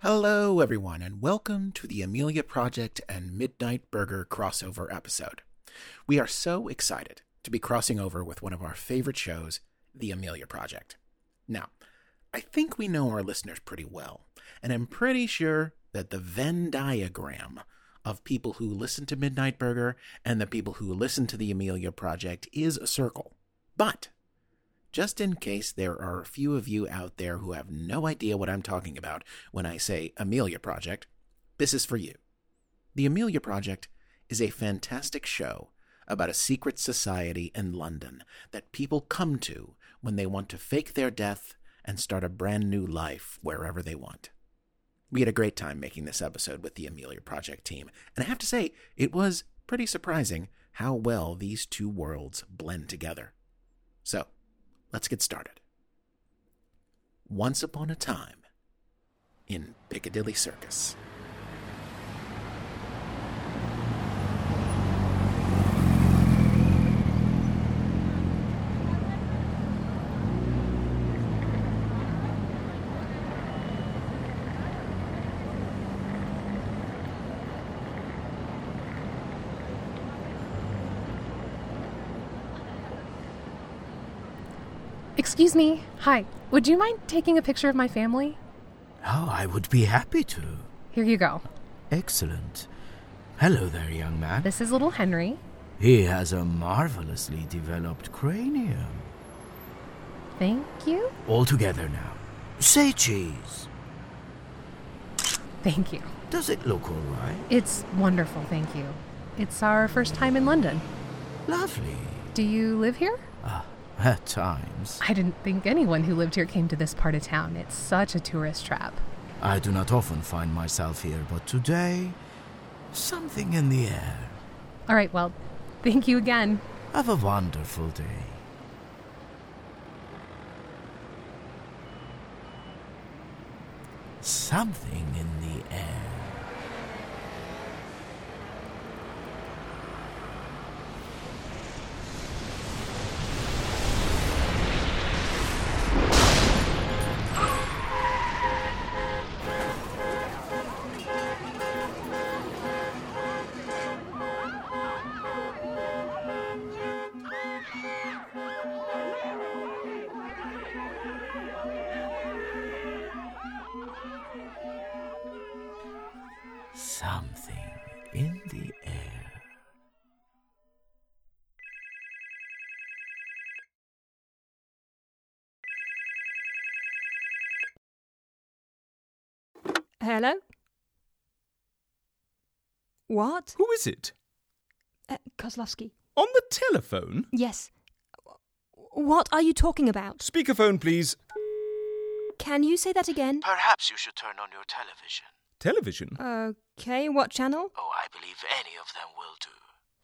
Hello, everyone, and welcome to the Amelia Project and Midnight Burger crossover episode. We are so excited to be crossing over with one of our favorite shows, The Amelia Project. Now, I think we know our listeners pretty well, and I'm pretty sure that the Venn diagram of people who listen to Midnight Burger and the people who listen to The Amelia Project is a circle. But just in case there are a few of you out there who have no idea what I'm talking about when I say Amelia Project, this is for you. The Amelia Project is a fantastic show about a secret society in London that people come to when they want to fake their death and start a brand new life wherever they want. We had a great time making this episode with the Amelia Project team, and I have to say, it was pretty surprising how well these two worlds blend together. So, let's get started. Once upon a time, in Piccadilly Circus. Excuse me. Hi. Would you mind taking a picture of my family? Oh, I would be happy to. Here you go. Excellent. Hello there, young man. This is little Henry. He has a marvelously developed cranium. Thank you. All together now. Say cheese. Thank you. Does it look all right? It's wonderful, thank you. It's our first time in London. Lovely. Do you live here? At times. I didn't think anyone who lived here came to this part of town. It's such a tourist trap. I do not often find myself here, but today, something in the air. All right, well, thank you again. Have a wonderful day. Something in the air. Something in the air. Hello? What? Who is it? Kozlowski. On the telephone? Yes. What are you talking about? Speakerphone, please. Can you say that again? Perhaps you should turn on your television. Television? Okay, what channel? Oh, I believe any of them will do.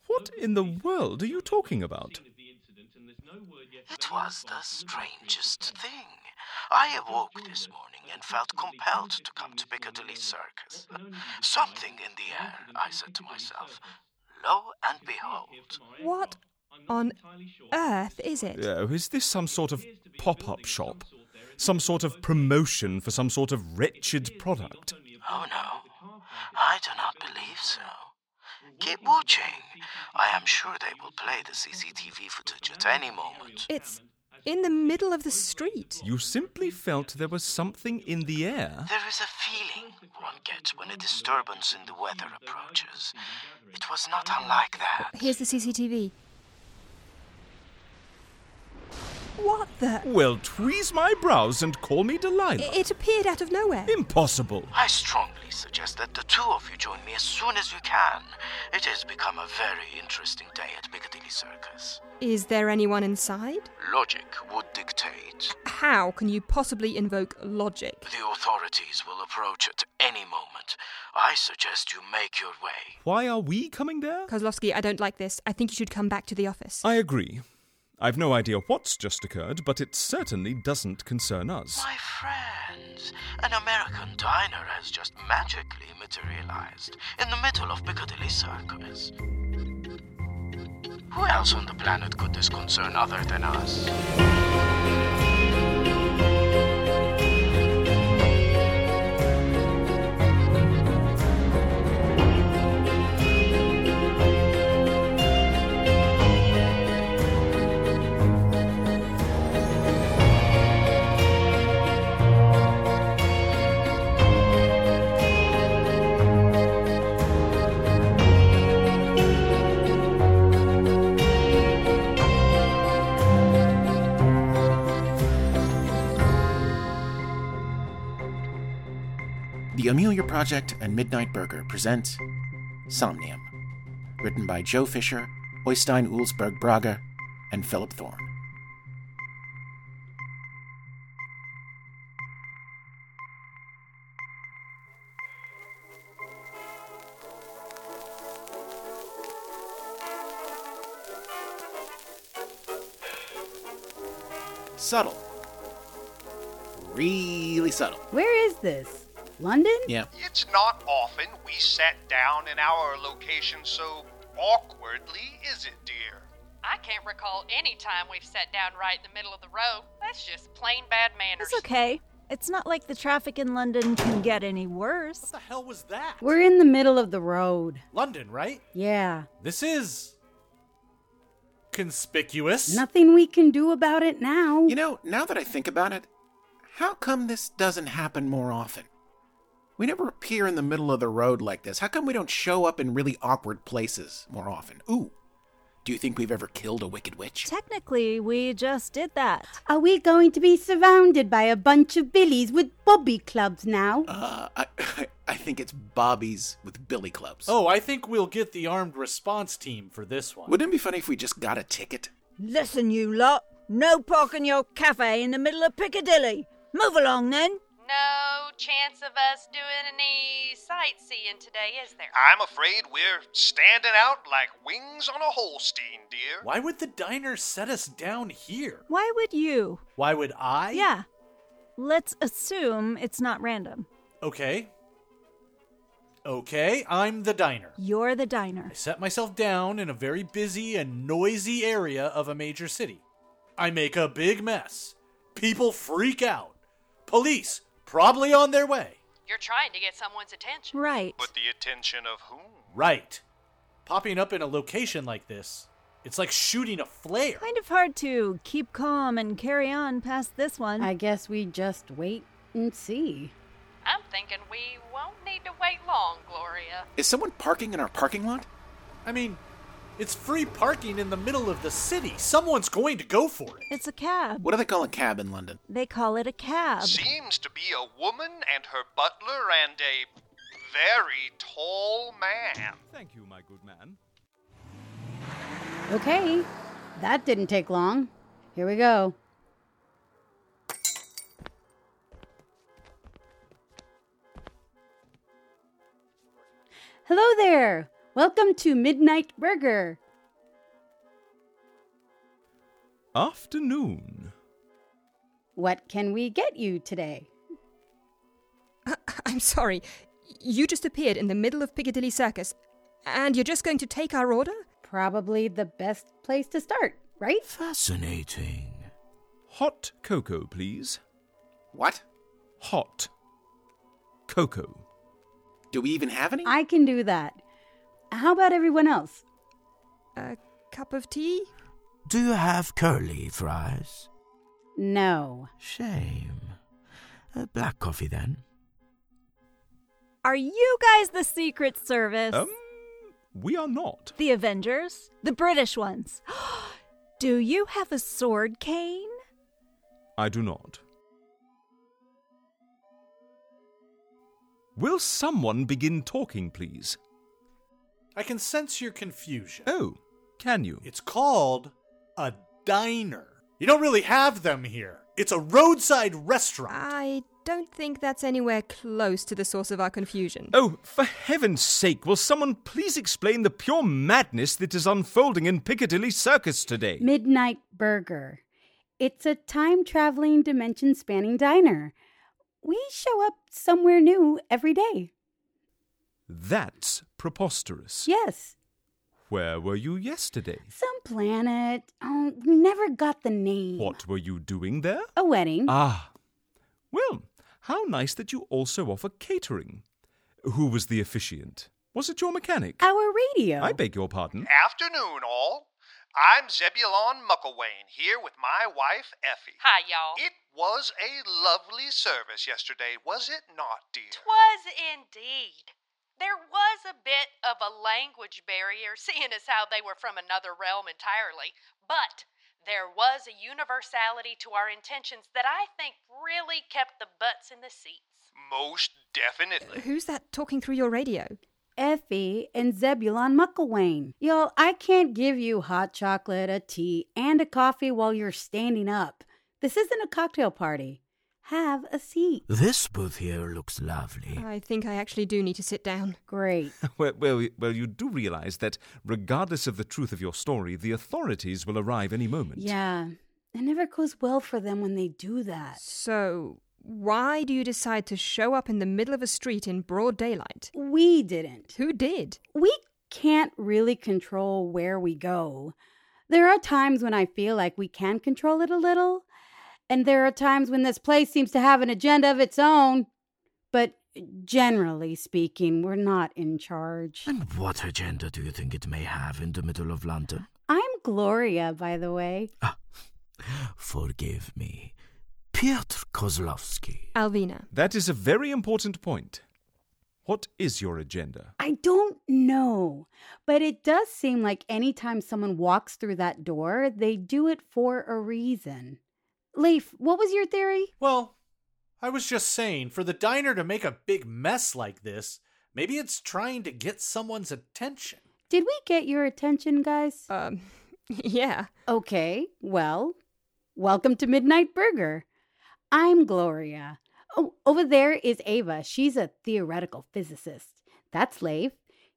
What in the world are you talking about? It was the strangest thing. I awoke this morning and felt compelled to come to Piccadilly Circus. Something in the air, I said to myself. Lo and behold. What on earth is it? Is this some sort of pop-up shop? Some sort of promotion for some sort of wretched product? Oh, no. I do not believe so. Keep watching. I am sure they will play the CCTV footage at any moment. It's in the middle of the street. You simply felt there was something in the air. There is a feeling one gets when a disturbance in the weather approaches. It was not unlike that. Here's the CCTV. What the... Well, tweeze my brows and call me Delilah. It appeared out of nowhere. Impossible. I strongly suggest that the two of you join me as soon as you can. It has become a very interesting day at Piccadilly Circus. Is there anyone inside? Logic would dictate. How can you possibly invoke logic? The authorities will approach at any moment. I suggest you make your way. Why are we coming there? Kozlowski, I don't like this. I think you should come back to the office. I agree. I've no idea what's just occurred, but it certainly doesn't concern us. My friends, an American diner has just magically materialized in the middle of Piccadilly Circus. Who else on the planet could this concern other than us? The Amelia Project and Midnight Burger present Somnium, written by Joe Fisher, Øystein Ulsberg Braga, and Philip Thorne. Subtle. Really subtle. Where is this? London? Yeah. It's not often we sat down in our location so awkwardly, is it, dear? I can't recall any time we've sat down right in the middle of the road. That's just plain bad manners. It's okay. It's not like the traffic in London can get any worse. What the hell was that? We're in the middle of the road. London, right? Yeah. This is... conspicuous. Nothing we can do about it now. You know, now that I think about it, how come this doesn't happen more often? We never appear in the middle of the road like this. How come we don't show up in really awkward places more often? Ooh, do you think we've ever killed a wicked witch? Technically, we just did that. Are we going to be surrounded by a bunch of billies with bobby clubs now? I think it's bobbies with billy clubs. Oh, I think we'll get the armed response team for this one. Wouldn't it be funny if we just got a ticket? Listen, you lot. No parking your cafe in the middle of Piccadilly. Move along, then. No chance of us doing any sightseeing today, is there? I'm afraid we're standing out like wings on a Holstein, dear. Why would the diner set us down here? Why would you? Why would I? Yeah. Let's assume it's not random. Okay. Okay, I'm the diner. You're the diner. I set myself down in a very busy and noisy area of a major city. I make a big mess. People freak out. Police. Probably on their way. You're trying to get someone's attention. Right. But the attention of whom? Right. Popping up in a location like this, it's like shooting a flare. Kind of hard to keep calm and carry on past this one. I guess we just wait and see. I'm thinking we won't need to wait long, Gloria. Is someone parking in our parking lot? I mean, it's free parking in the middle of the city. Someone's going to go for it. It's a cab. What do they call a cab in London? They call it a cab. Seems to be a woman and her butler and a very tall man. Thank you, my good man. Okay, that didn't take long. Here we go. Hello there. Welcome to Midnight Burger. Afternoon. What can we get you today? I'm sorry. You just appeared in the middle of Piccadilly Circus, and you're just going to take our order? Probably the best place to start, right? Fascinating. Hot cocoa, please. What? Hot cocoa. Do we even have any? I can do that. How about everyone else? A cup of tea? Do you have curly fries? No. Shame. Black coffee, then. Are you guys the Secret Service? We are not. The Avengers? The British ones? Do you have a sword cane? I do not. Will someone begin talking, please? I can sense your confusion. Oh, can you? It's called a diner. You don't really have them here. It's a roadside restaurant. I don't think that's anywhere close to the source of our confusion. Oh, for heaven's sake, will someone please explain the pure madness that is unfolding in Piccadilly Circus today? Midnight Burger. It's a time-traveling, dimension-spanning diner. We show up somewhere new every day. That's preposterous. Yes. Where were you yesterday? Some planet. Oh, we never got the name. What were you doing there? A wedding. Ah. Well, how nice that you also offer catering. Who was the officiant? Was it your mechanic? Our radio. I beg your pardon. Afternoon, all. I'm Zebulon Mucklewain, here with my wife, Effie. Hi, y'all. It was a lovely service yesterday, was it not, dear? 'Twas indeed. There was a bit of a language barrier, seeing as how they were from another realm entirely, but there was a universality to our intentions that I think really kept the butts in the seats. Most definitely. Who's that talking through your radio? Effie and Zebulon Mucklewain. Y'all, I can't give you hot chocolate, a tea, and a coffee while you're standing up. This isn't a cocktail party. Have a seat. This booth here looks lovely. I think I actually do need to sit down. Great. Well, you do realize that, regardless of the truth of your story, the authorities will arrive any moment. Yeah. It never goes well for them when they do that. So, why do you decide to show up in the middle of a street in broad daylight? We didn't. Who did? We can't really control where we go. There are times when I feel like we can control it a little, and there are times when this place seems to have an agenda of its own. But generally speaking, we're not in charge. And what agenda do you think it may have in the middle of London? I'm Gloria, by the way. Ah, forgive me. Piotr Kozlowski. Alvina. That is a very important point. What is your agenda? I don't know, but it does seem like any time someone walks through that door, they do it for a reason. Leif, what was your theory? Well, I was just saying, for the diner to make a big mess like this, maybe it's trying to get someone's attention. Did we get your attention, guys? Yeah. Okay, well, welcome to Midnight Burger. I'm Gloria. Oh, over there is Ava. She's a theoretical physicist. That's Leif.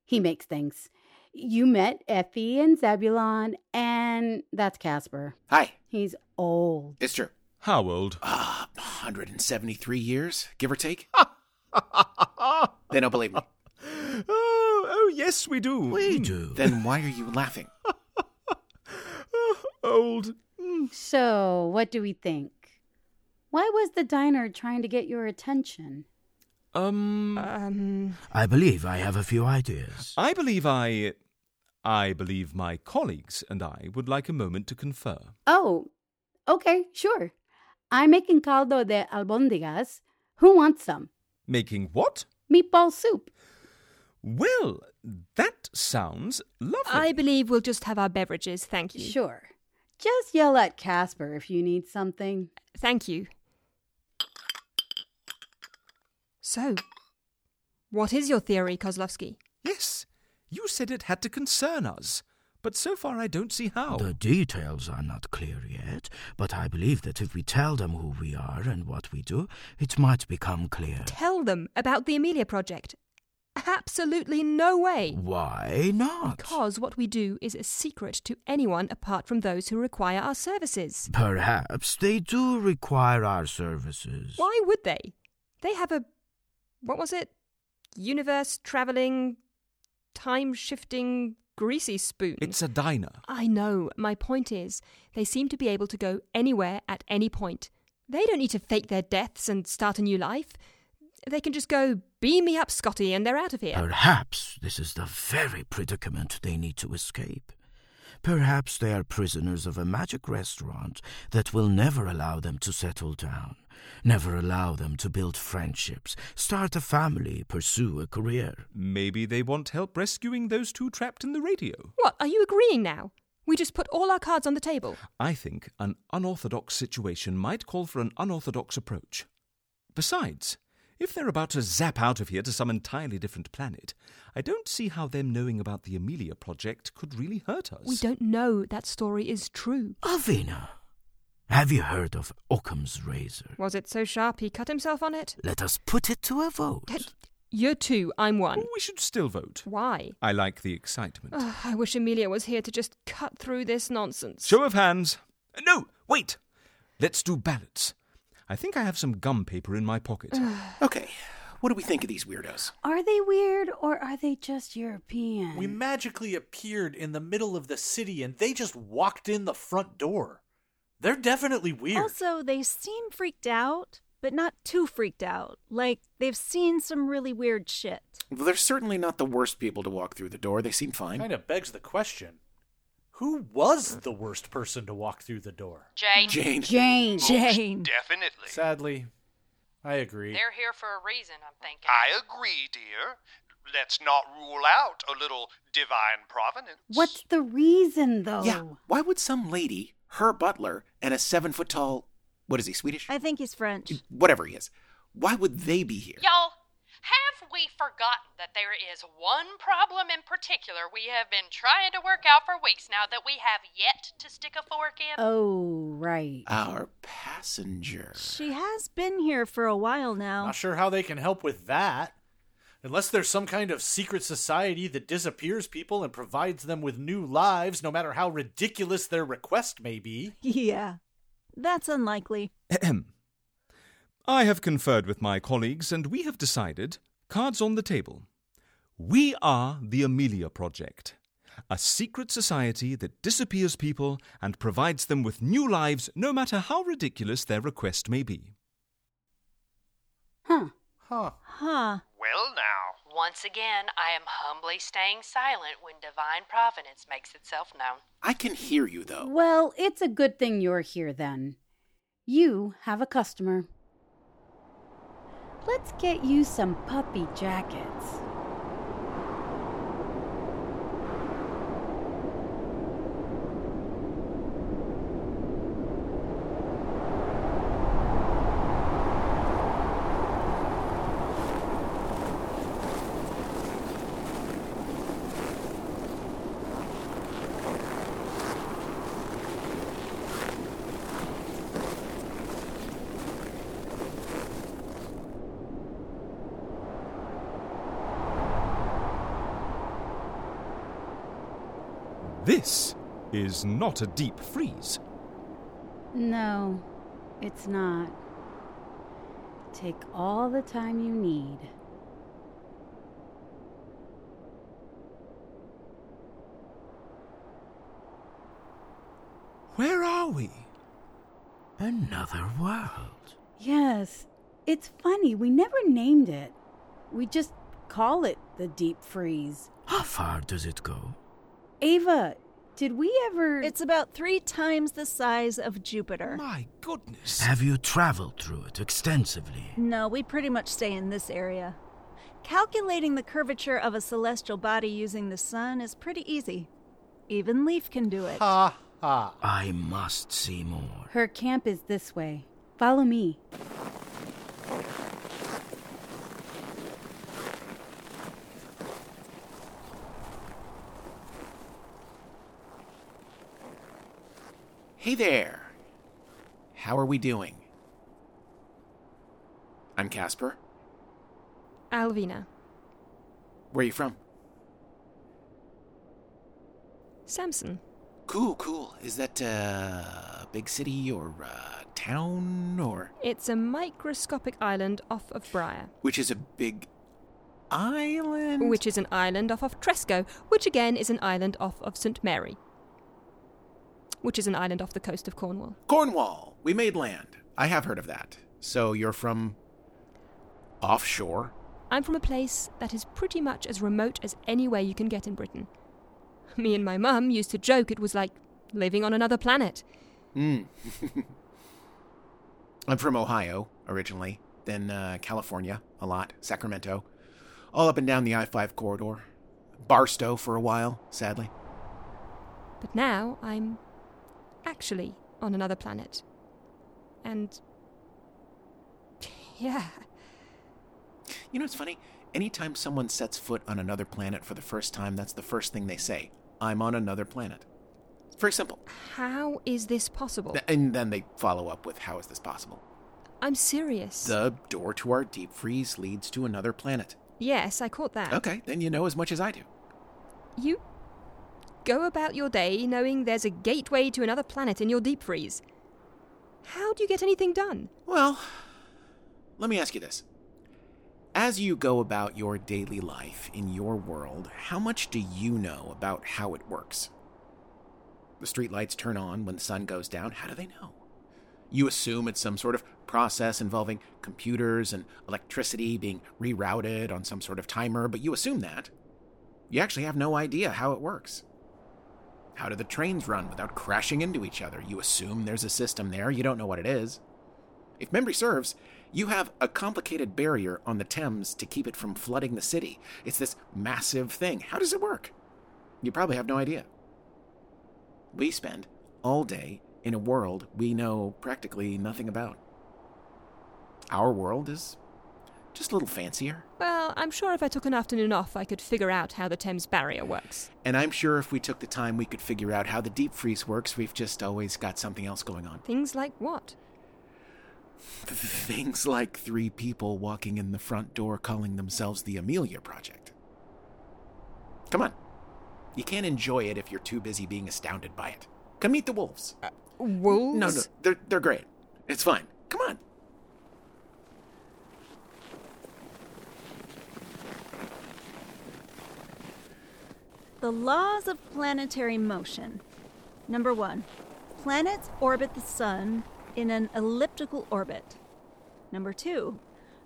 He makes things. You met Effie and Zebulon, and that's Caspar. Hi. He's old. It's true. How old? 173 years, give or take. They don't believe me. Oh, yes, we do. We do. Then why are you laughing? Old. So, what do we think? Why was the diner trying to get your attention? I believe I have a few ideas. I believe my colleagues and I would like a moment to confer. Oh, okay, sure. I'm making caldo de albóndigas. Who wants some? Making what? Meatball soup. Well, that sounds lovely. I believe we'll just have our beverages, thank you. Sure. Just yell at Caspar if you need something. Thank you. So, what is your theory, Kozlowski? Yes, you said it had to concern us, but so far I don't see how. The details are not clear yet, but I believe that if we tell them who we are and what we do, it might become clear. Tell them about the Amelia Project? Absolutely no way. Why not? Because what we do is a secret to anyone apart from those who require our services. Perhaps they do require our services. Why would they? They have a... what was it? Universe-travelling, time-shifting, greasy spoon. It's a diner. I know. My point is, they seem to be able to go anywhere at any point. They don't need to fake their deaths and start a new life. They can just go, beam me up, Scotty, and they're out of here. Perhaps this is the very predicament they need to escape. Perhaps they are prisoners of a magic restaurant that will never allow them to settle down, never allow them to build friendships, start a family, pursue a career. Maybe they want help rescuing those two trapped in the radio. What, are you agreeing now? We just put all our cards on the table. I think an unorthodox situation might call for an unorthodox approach. Besides, if they're about to zap out of here to some entirely different planet, I don't see how them knowing about the Amelia Project could really hurt us. We don't know that story is true. Alvina, have you heard of Occam's razor? Was it so sharp he cut himself on it? Let us put it to a vote. You're two, I'm one. We should still vote. Why? I like the excitement. Oh, I wish Amelia was here to just cut through this nonsense. Show of hands. No, wait. Let's do ballots. I think I have some gum paper in my pocket. Okay, what do we think of these weirdos? Are they weird or are they just European? We magically appeared in the middle of the city and they just walked in the front door. They're definitely weird. Also, they seem freaked out, but not too freaked out. Like, they've seen some really weird shit. Well, they're certainly not the worst people to walk through the door. They seem fine. Kind of begs the question. Who was the worst person to walk through the door? Jane. Definitely. Sadly, I agree. They're here for a reason, I'm thinking. I agree, dear. Let's not rule out a little divine providence. What's the reason, though? Yeah, why would some lady, her butler, and a 7-foot-tall... What is he, Swedish? I think he's French. Whatever he is. Why would they be here? Y'all... have we forgotten that there is one problem in particular we have been trying to work out for weeks now that we have yet to stick a fork in? Oh, right. Our passenger. She has been here for a while now. Not sure how they can help with that. Unless there's some kind of secret society that disappears people and provides them with new lives, no matter how ridiculous their request may be. Yeah, that's unlikely. Ahem. I have conferred with my colleagues and we have decided, cards on the table, we are the Amelia Project, a secret society that disappears people and provides them with new lives no matter how ridiculous their request may be. Huh. Well now. Once again, I am humbly staying silent when divine providence makes itself known. I can hear you though. Well, it's a good thing you're here then. You have a customer. Let's get you some puppy jackets. This is not a deep freeze. No, it's not. Take all the time you need. Where are we? Another world. Yes, it's funny. We never named it. We just call it the deep freeze. How far does it go? Ava, did we ever... It's about 3 times the size of Jupiter. My goodness. Have you traveled through it extensively? No, we pretty much stay in this area. Calculating the curvature of a celestial body using the sun is pretty easy. Even Leif can do it. Ha ha. I must see more. Her camp is this way. Follow me. Hey there. How are we doing? I'm Caspar. Alvina. Where are you from? Samson. Cool. Is that a big city or a town or... It's a microscopic island off of Briar. Which is a big island? Which is an island off of Tresco, which again is an island off of St. Mary. Which is an island off the coast of Cornwall. Cornwall! We made land. I have heard of that. So you're from... offshore? I'm from a place that is pretty much as remote as anywhere you can get in Britain. Me and my mum used to joke it was like living on another planet. Mm. I'm from Ohio, originally. Then California, a lot. Sacramento. All up and down the I-5 corridor. Barstow for a while, sadly. But now I'm actually on another planet. And... yeah. You know, it's funny. Anytime someone sets foot on another planet for the first time, that's the first thing they say. I'm on another planet. It's very simple. How is this possible? And then they follow up with, how is this possible? I'm serious. The door to our deep freeze leads to another planet. Yes, I caught that. Okay, then you know as much as I do. You go about your day knowing there's a gateway to another planet in your deep freeze. How do you get anything done? Well, let me ask you this. As you go about your daily life in your world, how much do you know about how it works? The streetlights turn on when the sun goes down. How do they know? You assume it's some sort of process involving computers and electricity being rerouted on some sort of timer, but you assume that. You actually have no idea how it works. How do the trains run without crashing into each other? You assume there's a system there. You don't know what it is. If memory serves, you have a complicated barrier on the Thames to keep it from flooding the city. It's this massive thing. How does it work? You probably have no idea. We spend all day in a world we know practically nothing about. Our world is just a little fancier. Well, I'm sure if I took an afternoon off, I could figure out how the Thames barrier works. And I'm sure if we took the time, we could figure out how the deep freeze works. We've just always got something else going on. Things like what? Things like three people walking in the front door calling themselves the Amelia Project. Come on. You can't enjoy it if you're too busy being astounded by it. Come meet the wolves. Wolves? No, they're great. It's fine. Come on. The laws of planetary motion. Number 1. Planets orbit the sun in an elliptical orbit. Number 2,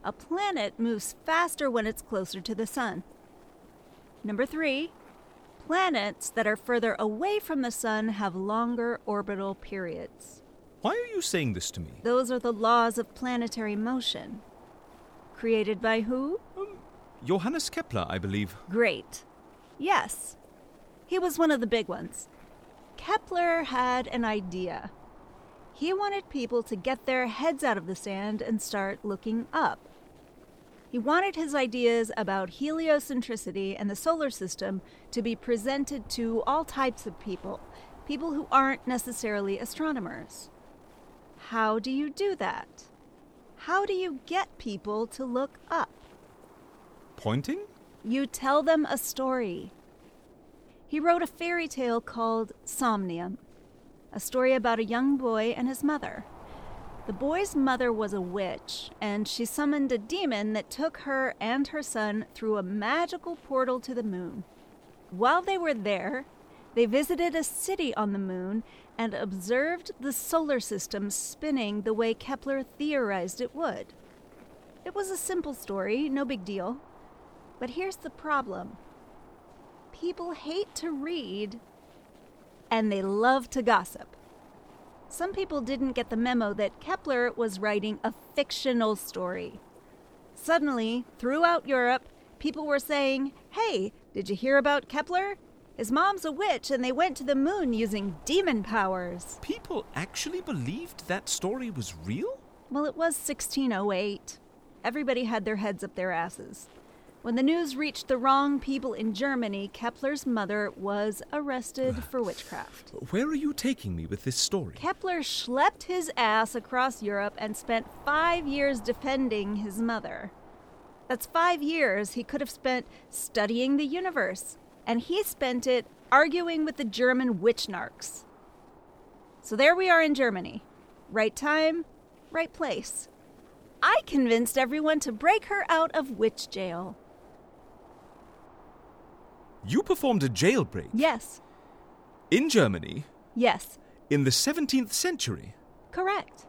a planet moves faster when it's closer to the sun. Number 3, planets that are further away from the sun have longer orbital periods. Why are you saying this to me? Those are the laws of planetary motion. Created by who? Johannes Kepler, I believe. Great. Yes. He was one of the big ones. Kepler had an idea. He wanted people to get their heads out of the sand and start looking up. He wanted his ideas about heliocentricity and the solar system to be presented to all types of people, people who aren't necessarily astronomers. How do you do that? How do you get people to look up? Pointing? You tell them a story. He wrote a fairy tale called Somnium. A story about a young boy and his mother. The boy's mother was a witch, and she summoned a demon that took her and her son through a magical portal to the moon. While they were there, they visited a city on the moon and observed the solar system spinning the way Kepler theorized it would. It was a simple story, no big deal. But here's the problem. People hate to read, and they love to gossip. Some people didn't get the memo that Kepler was writing a fictional story. Suddenly, throughout Europe, people were saying, "Hey, did you hear about Kepler? His mom's a witch and they went to the moon using demon powers." People actually believed that story was real? Well, it was 1608. Everybody had their heads up their asses. When the news reached the wrong people in Germany, Kepler's mother was arrested for witchcraft. Where are you taking me with this story? Kepler schlepped his ass across Europe and spent 5 years defending his mother. That's 5 years he could have spent studying the universe, and he spent it arguing with the German witch narcs. So there we are in Germany. Right time, right place. I convinced everyone to break her out of witch jail. You performed a jailbreak? Yes. In Germany? Yes. In the 17th century? Correct.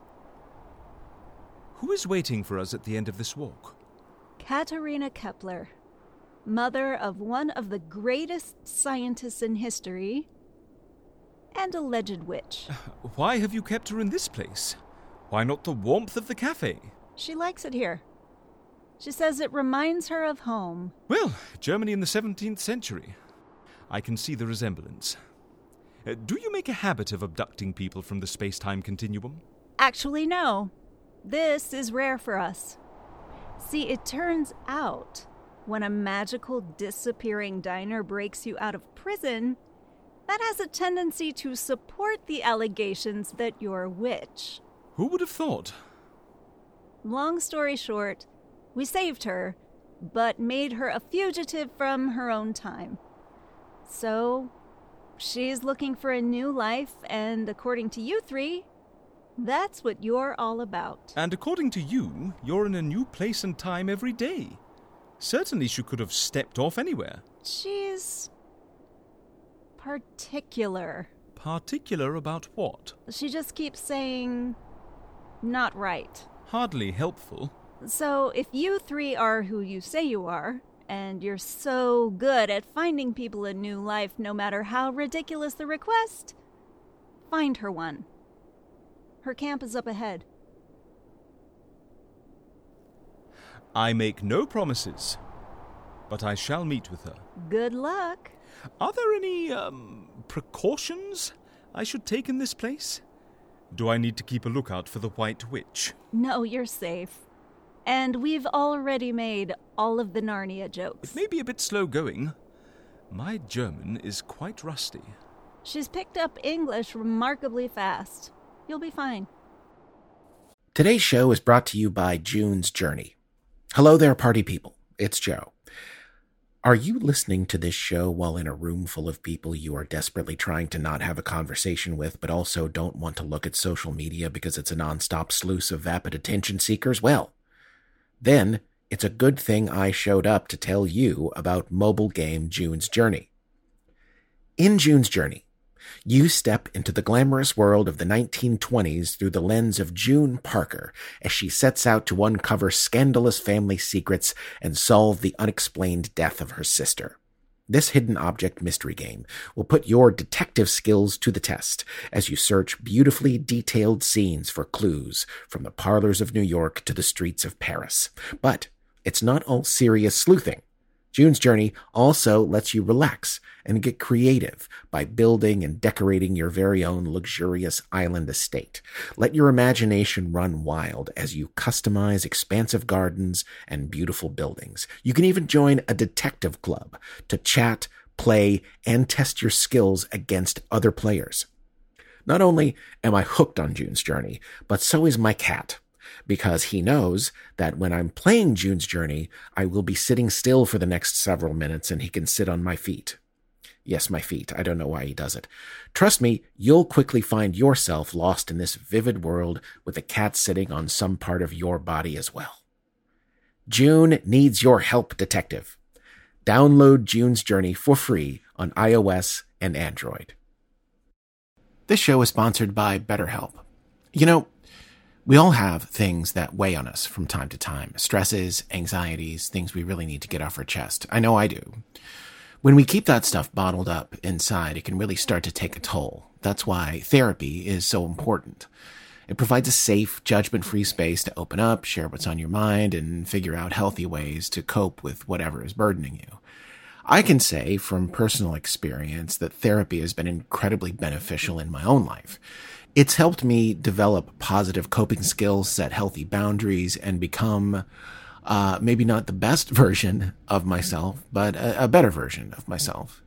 Who is waiting for us at the end of this walk? Katharina Kepler. mother of one of the greatest scientists in history, and alleged witch. Why have you kept her in this place? Why not the warmth of the cafe? She likes it here. She says it reminds her of home. Well, Germany in the 17th century. I can see the resemblance. Do you make a habit of abducting people from the space-time continuum? Actually, no. This is rare for us. See, it turns out when a magical disappearing diner breaks you out of prison, that has a tendency to support the allegations that you're a witch. Who would have thought? Long story short, we saved her, but made her a fugitive from her own time. So, she's looking for a new life, and according to you three, that's what you're all about. And according to you, you're in a new place and time every day. Certainly she could have stepped off anywhere. She's particular. Particular about what? She just keeps saying, not right. Hardly helpful. So if you three are who you say you are, and you're so good at finding people a new life no matter how ridiculous the request, find her one. Her camp is up ahead. I make no promises, but I shall meet with her. Good luck. Are there any, precautions I should take in this place? Do I need to keep a lookout for the White Witch? No, you're safe. And we've already made all of the Narnia jokes. It may be a bit slow going. My German is quite rusty. She's picked up English remarkably fast. You'll be fine. Today's show is brought to you by June's Journey. Hello there, party people. It's Joe. Are you listening to this show while in a room full of people you are desperately trying to not have a conversation with, but also don't want to look at social media because it's a nonstop sluice of vapid attention seekers? Well, then it's a good thing I showed up to tell you about mobile game June's Journey. In June's Journey, you step into the glamorous world of the 1920s through the lens of June Parker as she sets out to uncover scandalous family secrets and solve the unexplained death of her sister. This hidden object mystery game will put your detective skills to the test as you search beautifully detailed scenes for clues from the parlors of New York to the streets of Paris. But it's not all serious sleuthing. June's Journey also lets you relax and get creative by building and decorating your very own luxurious island estate. Let your imagination run wild as you customize expansive gardens and beautiful buildings. You can even join a detective club to chat, play, and test your skills against other players. Not only am I hooked on June's Journey, but so is my cat, because he knows that when I'm playing June's Journey, I will be sitting still for the next several minutes and he can sit on my feet. Yes, my feet. I don't know why he does it. Trust me, you'll quickly find yourself lost in this vivid world with a cat sitting on some part of your body as well. June needs your help, detective. Download June's Journey for free on iOS and Android. This show is sponsored by BetterHelp. You know, we all have things that weigh on us from time to time. Stresses, anxieties, things we really need to get off our chest. I know I do. When we keep that stuff bottled up inside, it can really start to take a toll. That's why therapy is so important. It provides a safe, judgment-free space to open up, share what's on your mind, and figure out healthy ways to cope with whatever is burdening you. I can say from personal experience that therapy has been incredibly beneficial in my own life. It's helped me develop positive coping skills, set healthy boundaries, and become maybe not the best version of myself, but a better version of myself.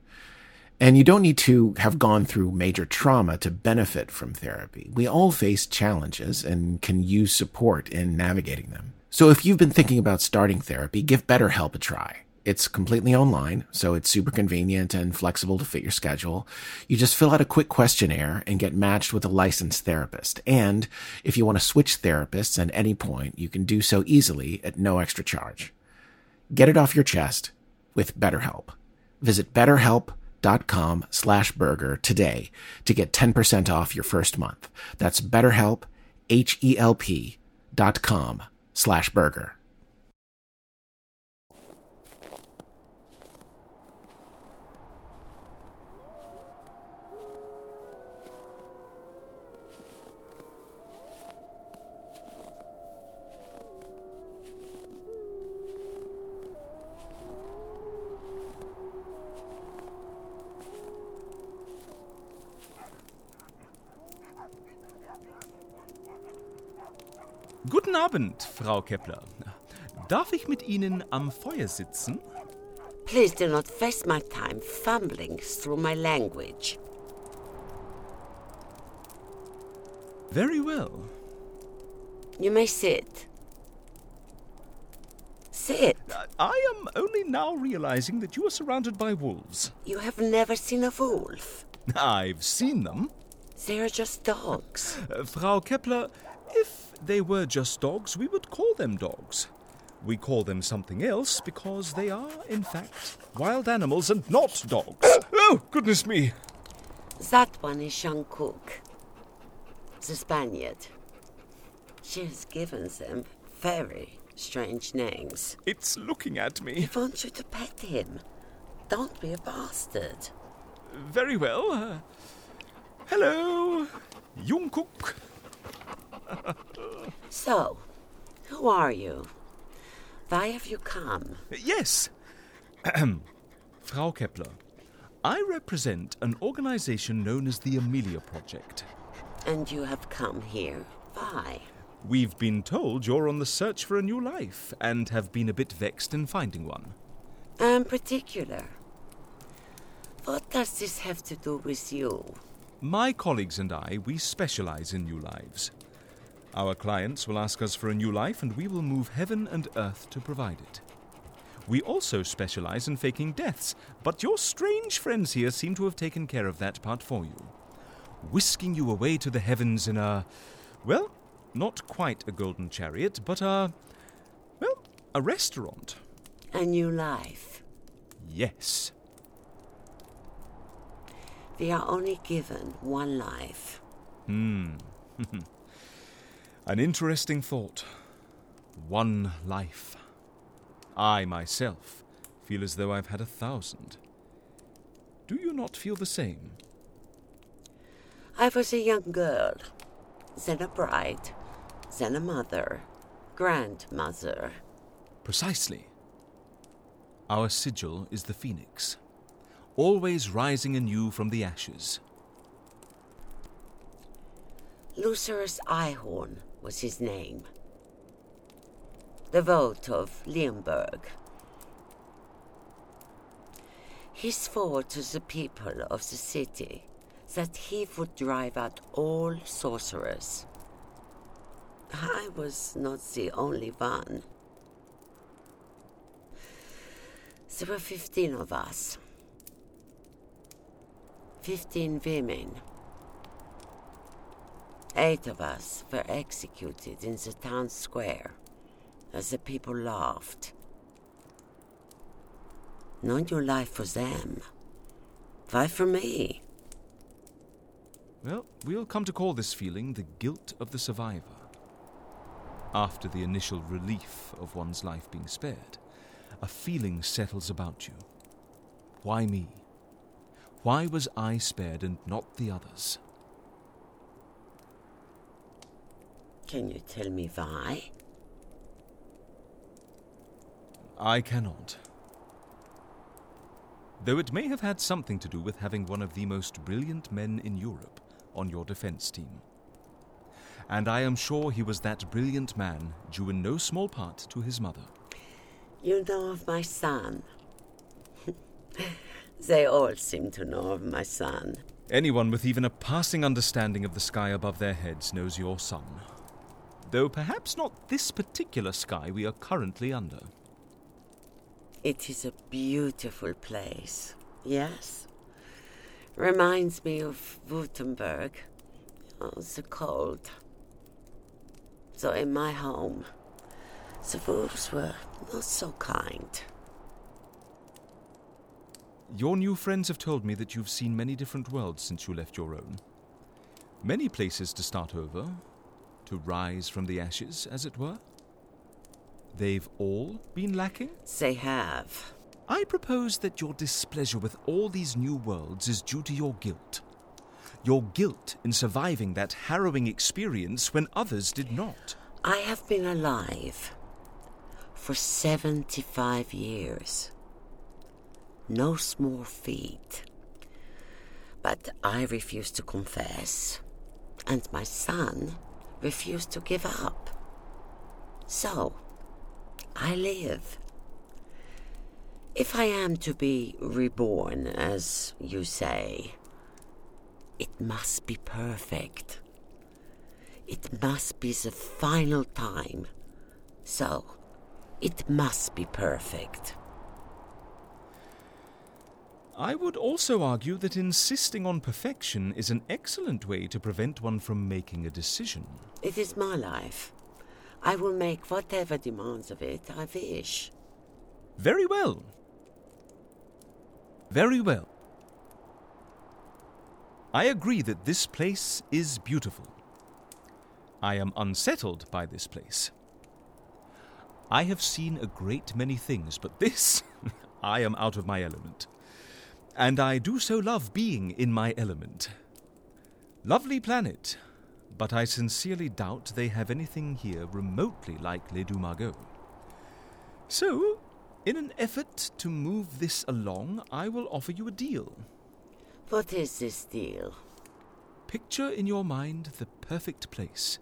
And you don't need to have gone through major trauma to benefit from therapy. We all face challenges and can use support in navigating them. So if you've been thinking about starting therapy, give BetterHelp a try. It's completely online, so it's super convenient and flexible to fit your schedule. You just fill out a quick questionnaire and get matched with a licensed therapist. And if you want to switch therapists at any point, you can do so easily at no extra charge. Get it off your chest with BetterHelp. Visit BetterHelp.com/burger today to get 10% off your first month. That's BetterHelp, HELP.com/burger. Guten Abend, Frau Kepler. Darf ich mit Ihnen am Feuer sitzen? Please do not waste my time fumbling through my language. Very well. You may sit. Sit. I am only now realizing that you are surrounded by wolves. You have never seen a wolf. I've seen them. They are just dogs. Frau Kepler, if they were just dogs, we would call them dogs. We call them something else because they are, in fact, wild animals and not dogs. Oh, goodness me. That one is Jungkook, the Spaniard. She has given them very strange names. It's looking at me. He wants you to pet him. Don't be a bastard. Very well. Hello, Jungkook. So, who are you? Why have you come? Yes. Frau Kepler, I represent an organization known as the Amelia Project. And you have come here. Why? We've been told you're on the search for a new life and have been a bit vexed in finding one. I'm particular. What does this have to do with you? My colleagues and I, we specialize in new lives. Our clients will ask us for a new life and we will move heaven and earth to provide it. We also specialize in faking deaths, but your strange friends here seem to have taken care of that part for you, whisking you away to the heavens in a, well, not quite a golden chariot, but a restaurant. A new life. Yes. We are only given one life. An interesting thought. One life. I myself feel as though I've had 1,000. Do you not feel the same? I was a young girl, then a bride, then a mother, grandmother. Precisely. Our sigil is the phoenix, always rising anew from the ashes. Lucerous Eyehorn was his name. The vote of Lienberg. He swore to the people of the city that he would drive out all sorcerers. I was not the only one. There were 15 of us. 15 women. 8 of us were executed in the town square, as the people laughed. No new life for them. Why for me? Well, we'll come to call this feeling the guilt of the survivor. After the initial relief of one's life being spared, a feeling settles about you. Why me? Why was I spared and not the others? Can you tell me why? I cannot. Though it may have had something to do with having one of the most brilliant men in Europe on your defense team. And I am sure he was that brilliant man due in no small part to his mother. You know of my son. They all seem to know of my son. Anyone with even a passing understanding of the sky above their heads knows your son. Though perhaps not this particular sky we are currently under. It is a beautiful place, yes. Reminds me of Württemberg. Oh, the cold. So in my home, the wolves were not so kind. Your new friends have told me that you've seen many different worlds since you left your own. Many places to start over. To rise from the ashes, as it were? They've all been lacking? They have. I propose that your displeasure with all these new worlds is due to your guilt. Your guilt in surviving that harrowing experience when others did not. I have been alive for 75 years. No small feat. But I refuse to confess, and my son refused to give up. So, I live. If I am to be reborn, as you say, it must be perfect. It must be the final time. So, it must be perfect. I would also argue that insisting on perfection is an excellent way to prevent one from making a decision. It is my life. I will make whatever demands of it I wish. Very well. Very well. I agree that this place is beautiful. I am unsettled by this place. I have seen a great many things, but this, I am out of my element. And I do so love being in my element. Lovely planet, but I sincerely doubt they have anything here remotely like Les Du Margot. So, in an effort to move this along, I will offer you a deal. What is this deal? Picture in your mind the perfect place.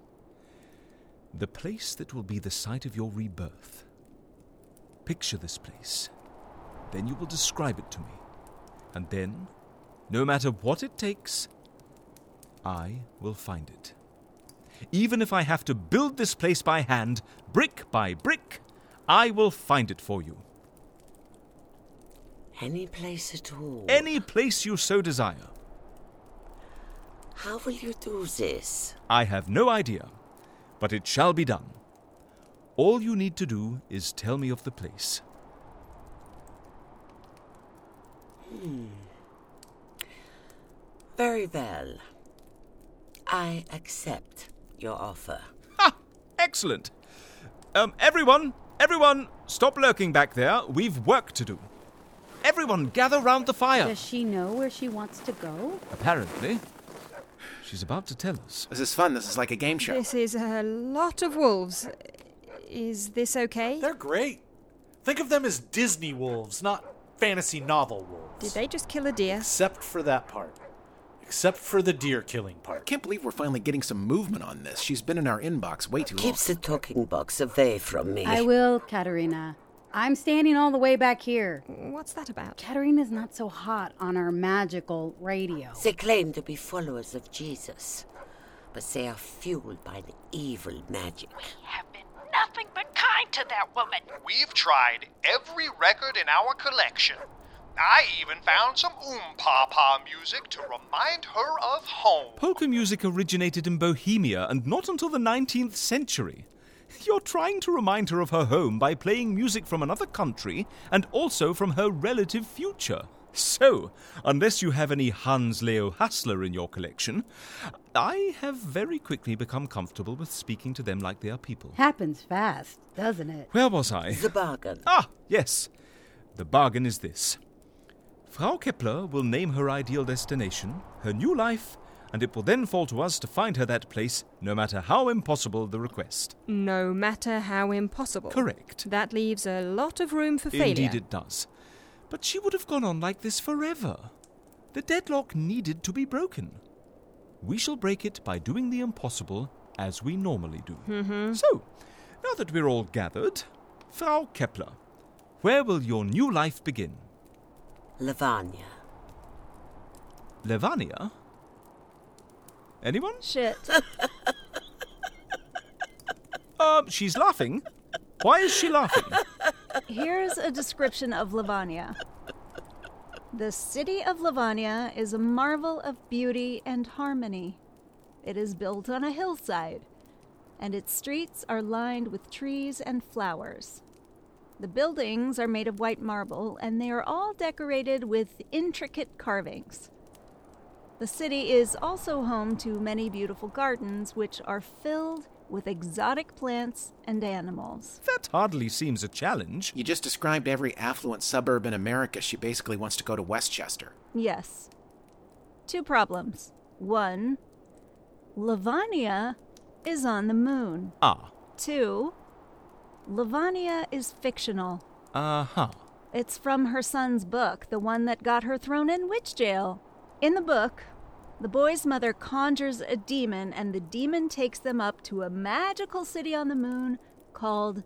The place that will be the site of your rebirth. Picture this place. Then you will describe it to me. And then, no matter what it takes, I will find it. Even if I have to build this place by hand, brick by brick, I will find it for you. Any place at all? Any place you so desire. How will you do this? I have no idea, but it shall be done. All you need to do is tell me of the place. Very well. I accept your offer. Ha! Excellent. Everyone, stop lurking back there. We've work to do. Everyone, gather round the fire. Does she know where she wants to go? Apparently. She's about to tell us. This is fun. This is like a game show. This is a lot of wolves. Is this okay? They're great. Think of them as Disney wolves, not fantasy novel wolves. Did they just kill a deer? Except for that part. Except for the deer-killing part. I can't believe we're finally getting some movement on this. She's been in our inbox way too long. Keeps the talking box away from me. I will, Katharina. I'm standing all the way back here. What's that about? Katharina's not so hot on our magical radio. They claim to be followers of Jesus, but they are fueled by an evil magic. We have been nothing but kind to that woman. We've tried every record in our collection. I even found some oom-pa-pa music to remind her of home. Polka music originated in Bohemia and not until the 19th century. You're trying to remind her of her home by playing music from another country and also from her relative future. So, unless you have any Hans Leo Hassler in your collection, I have very quickly become comfortable with speaking to them like they are people. Happens fast, doesn't it? Where was I? The bargain. Ah, yes. The bargain is this. Frau Kepler will name her ideal destination, her new life, and it will then fall to us to find her that place, no matter how impossible the request. No matter how impossible. Correct. That leaves a lot of room for failure. Indeed it does. But she would have gone on like this forever. The deadlock needed to be broken. We shall break it by doing the impossible as we normally do. Mm-hmm. So, now that we're all gathered, Frau Kepler, where will your new life begin? Levania. Levania? Anyone? Shit. She's laughing. Why is she laughing? Here's a description of Levania. The city of Levania is a marvel of beauty and harmony. It is built on a hillside, and its streets are lined with trees and flowers. The buildings are made of white marble, and they are all decorated with intricate carvings. The city is also home to many beautiful gardens, which are filled with exotic plants and animals. That hardly seems a challenge. You just described every affluent suburb in America. She basically wants to go to Westchester. Yes. 2 problems. 1, Levania is on the moon. Ah. 2, Levania is fictional. Uh-huh. It's from her son's book, the one that got her thrown in witch jail. In the book, the boy's mother conjures a demon, and the demon takes them up to a magical city on the moon called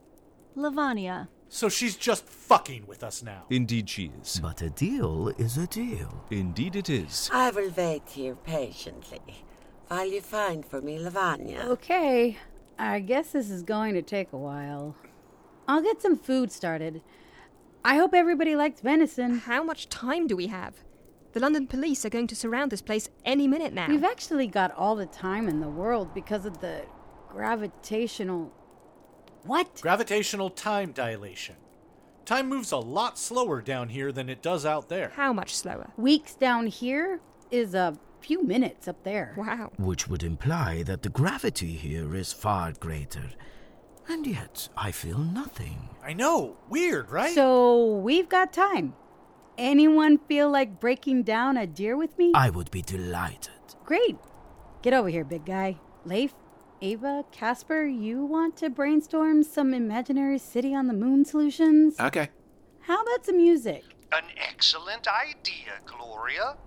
Levania. So she's just fucking with us now. Indeed she is. But a deal is a deal. Indeed it is. I will wait here patiently while you find for me Levania. Okay, I guess this is going to take a while. I'll get some food started. I hope everybody liked venison. How much time do we have? The London police are going to surround this place any minute now. We've actually got all the time in the world because of the gravitational... What? Gravitational time dilation. Time moves a lot slower down here than it does out there. How much slower? Weeks down here is a few minutes up there. Wow. Which would imply that the gravity here is far greater. And yet, I feel nothing. I know. Weird, right? So, we've got time. Anyone feel like breaking down a deer with me? I would be delighted. Great. Get over here, big guy. Leif, Ava, Caspar, you want to brainstorm some imaginary city on the moon solutions? Okay. How about some music? An excellent idea, Gloria.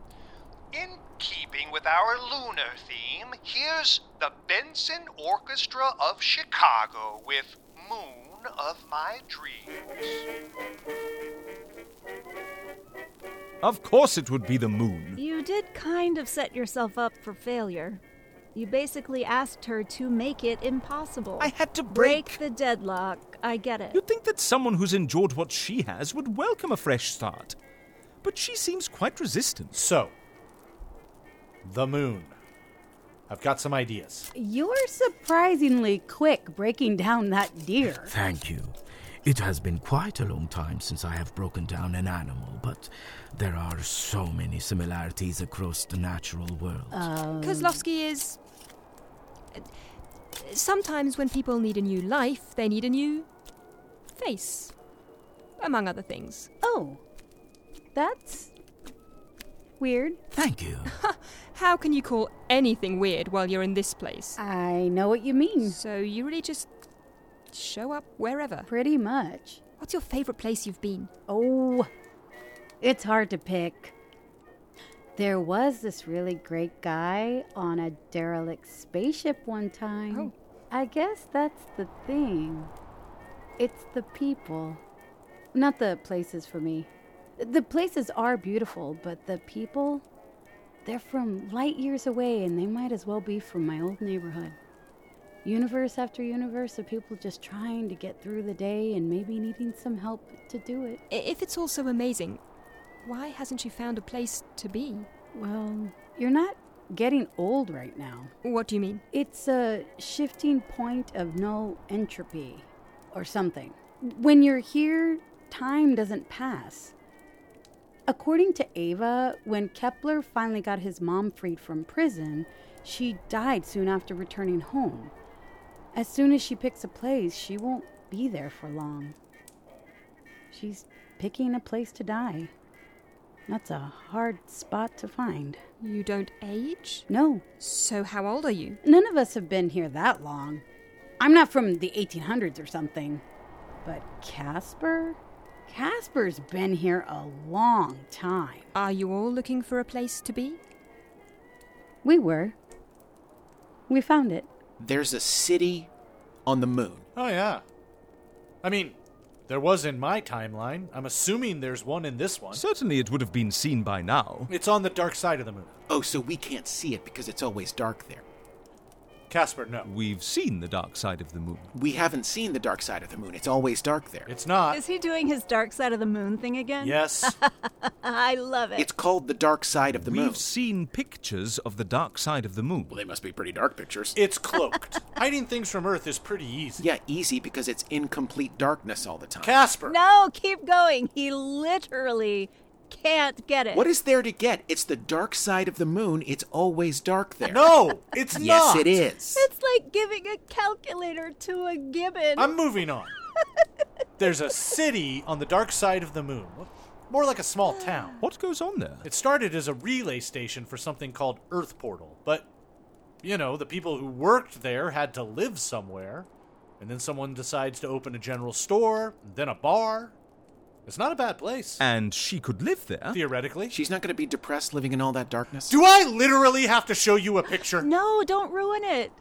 In keeping with our lunar theme, here's the Benson Orchestra of Chicago with Moon of My Dreams. Of course it would be the moon. You did kind of set yourself up for failure. You basically asked her to make it impossible. I had to break the deadlock. I get it. You'd think that someone who's endured what she has would welcome a fresh start. But she seems quite resistant. So, the moon. I've got some ideas. You're surprisingly quick breaking down that deer. Thank you. It has been quite a long time since I have broken down an animal, but there are so many similarities across the natural world. Kozlowski is... Sometimes when people need a new life, they need a new face, among other things. Oh, that's... weird. Thank you. How can you call anything weird while you're in this place? I know what you mean. So you really just show up wherever? Pretty much. What's your favorite place you've been? Oh, it's hard to pick. There was this really great guy on a derelict spaceship one time. Oh. I guess that's the thing. It's the people. Not the places for me. The places are beautiful, but the people, they're from light years away, and they might as well be from my old neighborhood. Universe after universe of people just trying to get through the day and maybe needing some help to do it. If it's all so amazing, why hasn't you found a place to be? Well, you're not getting old right now. What do you mean? It's a shifting point of no entropy or something. When you're here, time doesn't pass. According to Ava, when Kepler finally got his mom freed from prison, she died soon after returning home. As soon as she picks a place, she won't be there for long. She's picking a place to die. That's a hard spot to find. You don't age? No. So how old are you? None of us have been here that long. I'm not from the 1800s or something. But Caspar... Caspar's been here a long time. Are you all looking for a place to be? We were. We found it. There's a city on the moon. Oh, yeah. I mean, there was in my timeline. I'm assuming there's one in this one. Certainly it would have been seen by now. It's on the dark side of the moon. Oh, so we can't see it because it's always dark there. Caspar, no. We've seen the dark side of the moon. We haven't seen the dark side of the moon. It's always dark there. It's not. Is he doing his dark side of the moon thing again? Yes. I love it. It's called the dark side of the moon. We've seen pictures of the dark side of the moon. Well, they must be pretty dark pictures. It's cloaked. Hiding things from Earth is pretty easy. Yeah, easy because it's incomplete darkness all the time. Caspar! No, keep going. He literally... can't get it. What is there to get? It's the dark side of the moon. It's always dark there. No, it's not. Yes, it is. It's like giving a calculator to a gibbon. I'm moving on. There's a city on the dark side of the moon. More like a small town. What goes on there? It started as a relay station for something called Earth Portal. But, you know, the people who worked there had to live somewhere. And then someone decides to open a general store, and then a bar... It's not a bad place. And she could live there. Theoretically. She's not going to be depressed living in all that darkness. Do I literally have to show you a picture? No, don't ruin it.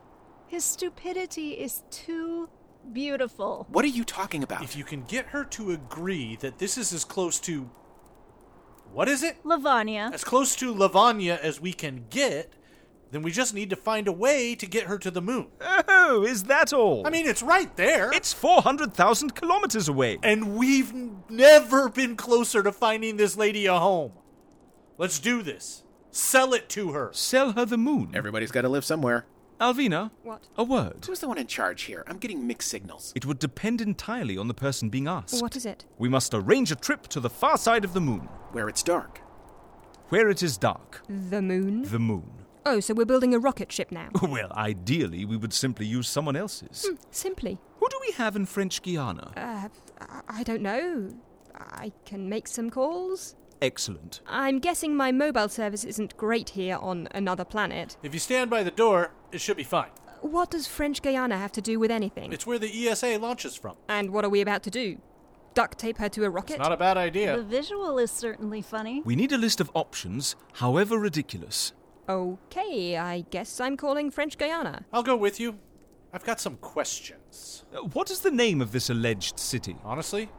His stupidity is too beautiful. What are you talking about? If you can get her to agree that this is as close to... what is it? Levania. As close to Levania as we can get, then we just need to find a way to get her to the moon. Oh, is that all? I mean, it's right there. It's 400,000 kilometers away. And we've never been closer to finding this lady a home. Let's do this. Sell it to her. Sell her the moon. Everybody's got to live somewhere. Alvina? What? A word. Who's the one in charge here? I'm getting mixed signals. It would depend entirely on the person being asked. What is it? We must arrange a trip to the far side of the moon. Where it's dark. Where it is dark. The moon? The moon. Oh, so we're building a rocket ship now. Well, ideally, we would simply use someone else's. Simply? Who do we have in French Guiana? I don't know. I can make some calls. Excellent. I'm guessing my mobile service isn't great here on another planet. If you stand by the door, it should be fine. What does French Guiana have to do with anything? It's where the ESA launches from. And what are we about to do? Duct tape her to a rocket? It's not a bad idea. The visual is certainly funny. We need a list of options, however ridiculous. Okay, I guess I'm calling French Guiana. I'll go with you. I've got some questions. What is the name of this alleged city? Honestly?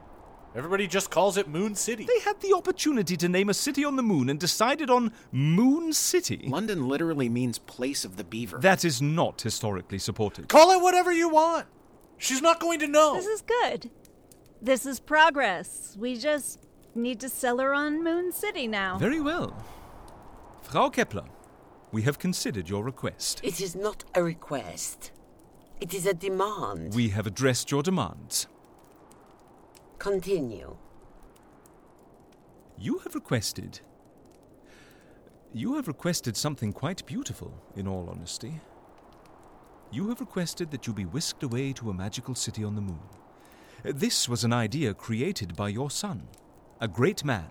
Everybody just calls it Moon City. They had the opportunity to name a city on the moon and decided on Moon City. London literally means place of the beaver. That is not historically supported. Call it whatever you want. She's not going to know. This is good. This is progress. We just need to sell her on Moon City now. Very well. Frau Kepler, we have considered your request. It is not a request. It is a demand. We have addressed your demands. Continue. You have requested something quite beautiful, in all honesty. You have requested that you be whisked away to a magical city on the moon. This was an idea created by your son, a great man.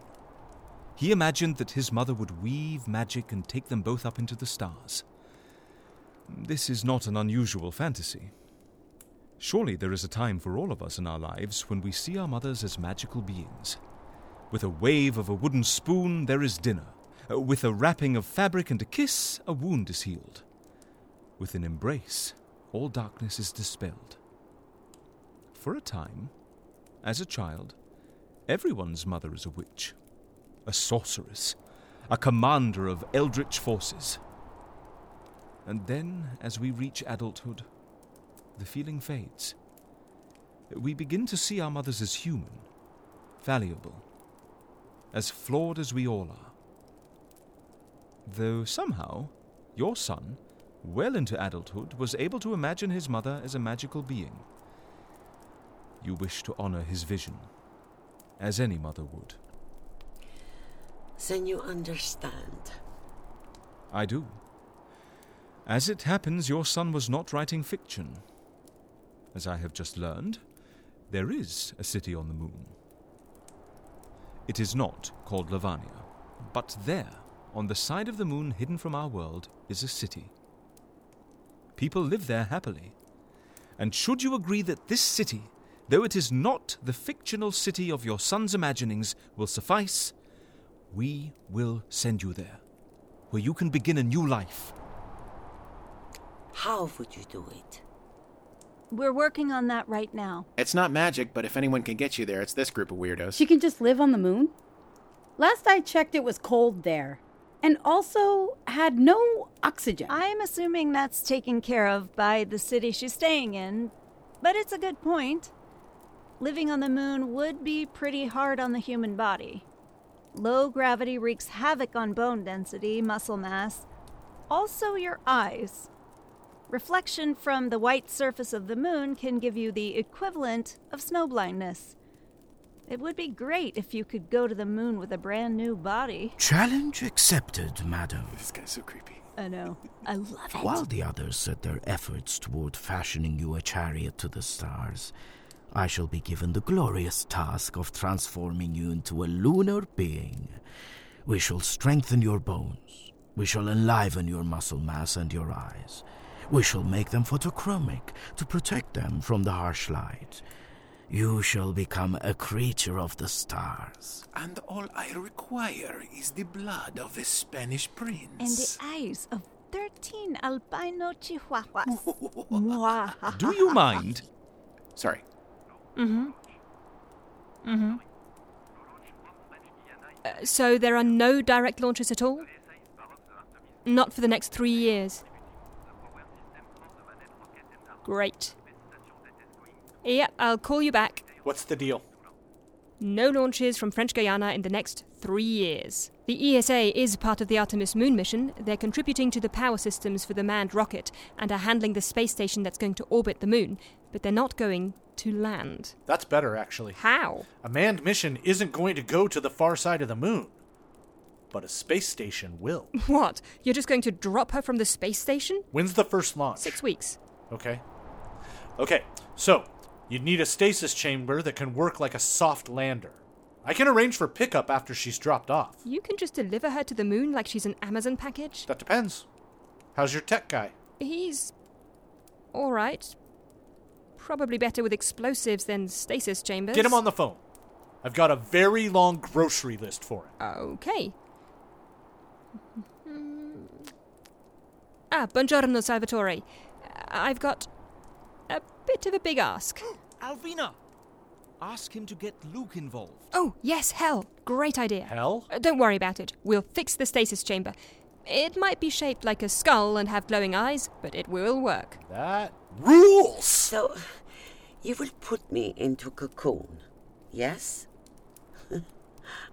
He imagined that his mother would weave magic and take them both up into the stars. This is not an unusual fantasy. Surely there is a time for all of us in our lives when we see our mothers as magical beings. With a wave of a wooden spoon, there is dinner. With a wrapping of fabric and a kiss, a wound is healed. With an embrace, all darkness is dispelled. For a time, as a child, everyone's mother is a witch, a sorceress, a commander of eldritch forces. And then, as we reach adulthood, the feeling fades. We begin to see our mothers as human, valuable, as flawed as we all are. Though somehow, your son, well into adulthood, was able to imagine his mother as a magical being. You wish to honor his vision, as any mother would. Then you understand. I do. As it happens, your son was not writing fiction. As I have just learned, there is a city on the moon. It is not called Levania, but there, on the side of the moon hidden from our world, is a city. People live there happily. And should you agree that this city, though it is not the fictional city of your son's imaginings, will suffice, we will send you there, where you can begin a new life. How would you do it? We're working on that right now. It's not magic, but if anyone can get you there, it's this group of weirdos. She can just live on the moon? Last I checked, it was cold there, and also had no oxygen. I'm assuming that's taken care of by the city she's staying in, but it's a good point. Living on the moon would be pretty hard on the human body. Low gravity wreaks havoc on bone density, muscle mass, also your eyes. Reflection from the white surface of the moon can give you the equivalent of snow blindness. It would be great if you could go to the moon with a brand new body. Challenge accepted, madam. This guy's so creepy. I know. I love it. While the others set their efforts toward fashioning you a chariot to the stars, I shall be given the glorious task of transforming you into a lunar being. We shall strengthen your bones. We shall enliven your muscle mass and your eyes. We shall make them photochromic to protect them from the harsh light. You shall become a creature of the stars. And all I require is the blood of a Spanish prince. And the eyes of 13 albino chihuahuas. Do you mind? Sorry. Mm-hmm. Mm-hmm. So there are no direct launches at all? Not for the next 3 years. Great. Yep, I'll call you back. What's the deal? No launches from French Guiana in the next 3 years. The ESA is part of the Artemis moon mission. They're contributing to the power systems for the manned rocket and are handling the space station that's going to orbit the moon, but they're not going to land. That's better, actually. How? A manned mission isn't going to go to the far side of the moon, but a space station will. What? You're just going to drop her from the space station? When's the first launch? 6 weeks. Okay, so you'd need a stasis chamber that can work like a soft lander. I can arrange for pickup after she's dropped off. You can just deliver her to the moon like she's an Amazon package? That depends. How's your tech guy? He's all right. Probably better with explosives than stasis chambers. Get him on the phone. I've got a very long grocery list for him. Okay. Buongiorno, Salvatore. I've got a bit of a big ask. Alvina! Ask him to get Luke involved. Oh, yes, hell. Great idea. Hell? Don't worry about it. We'll fix the stasis chamber. It might be shaped like a skull and have glowing eyes, but it will work. That rules! So, you will put me into cocoon, yes?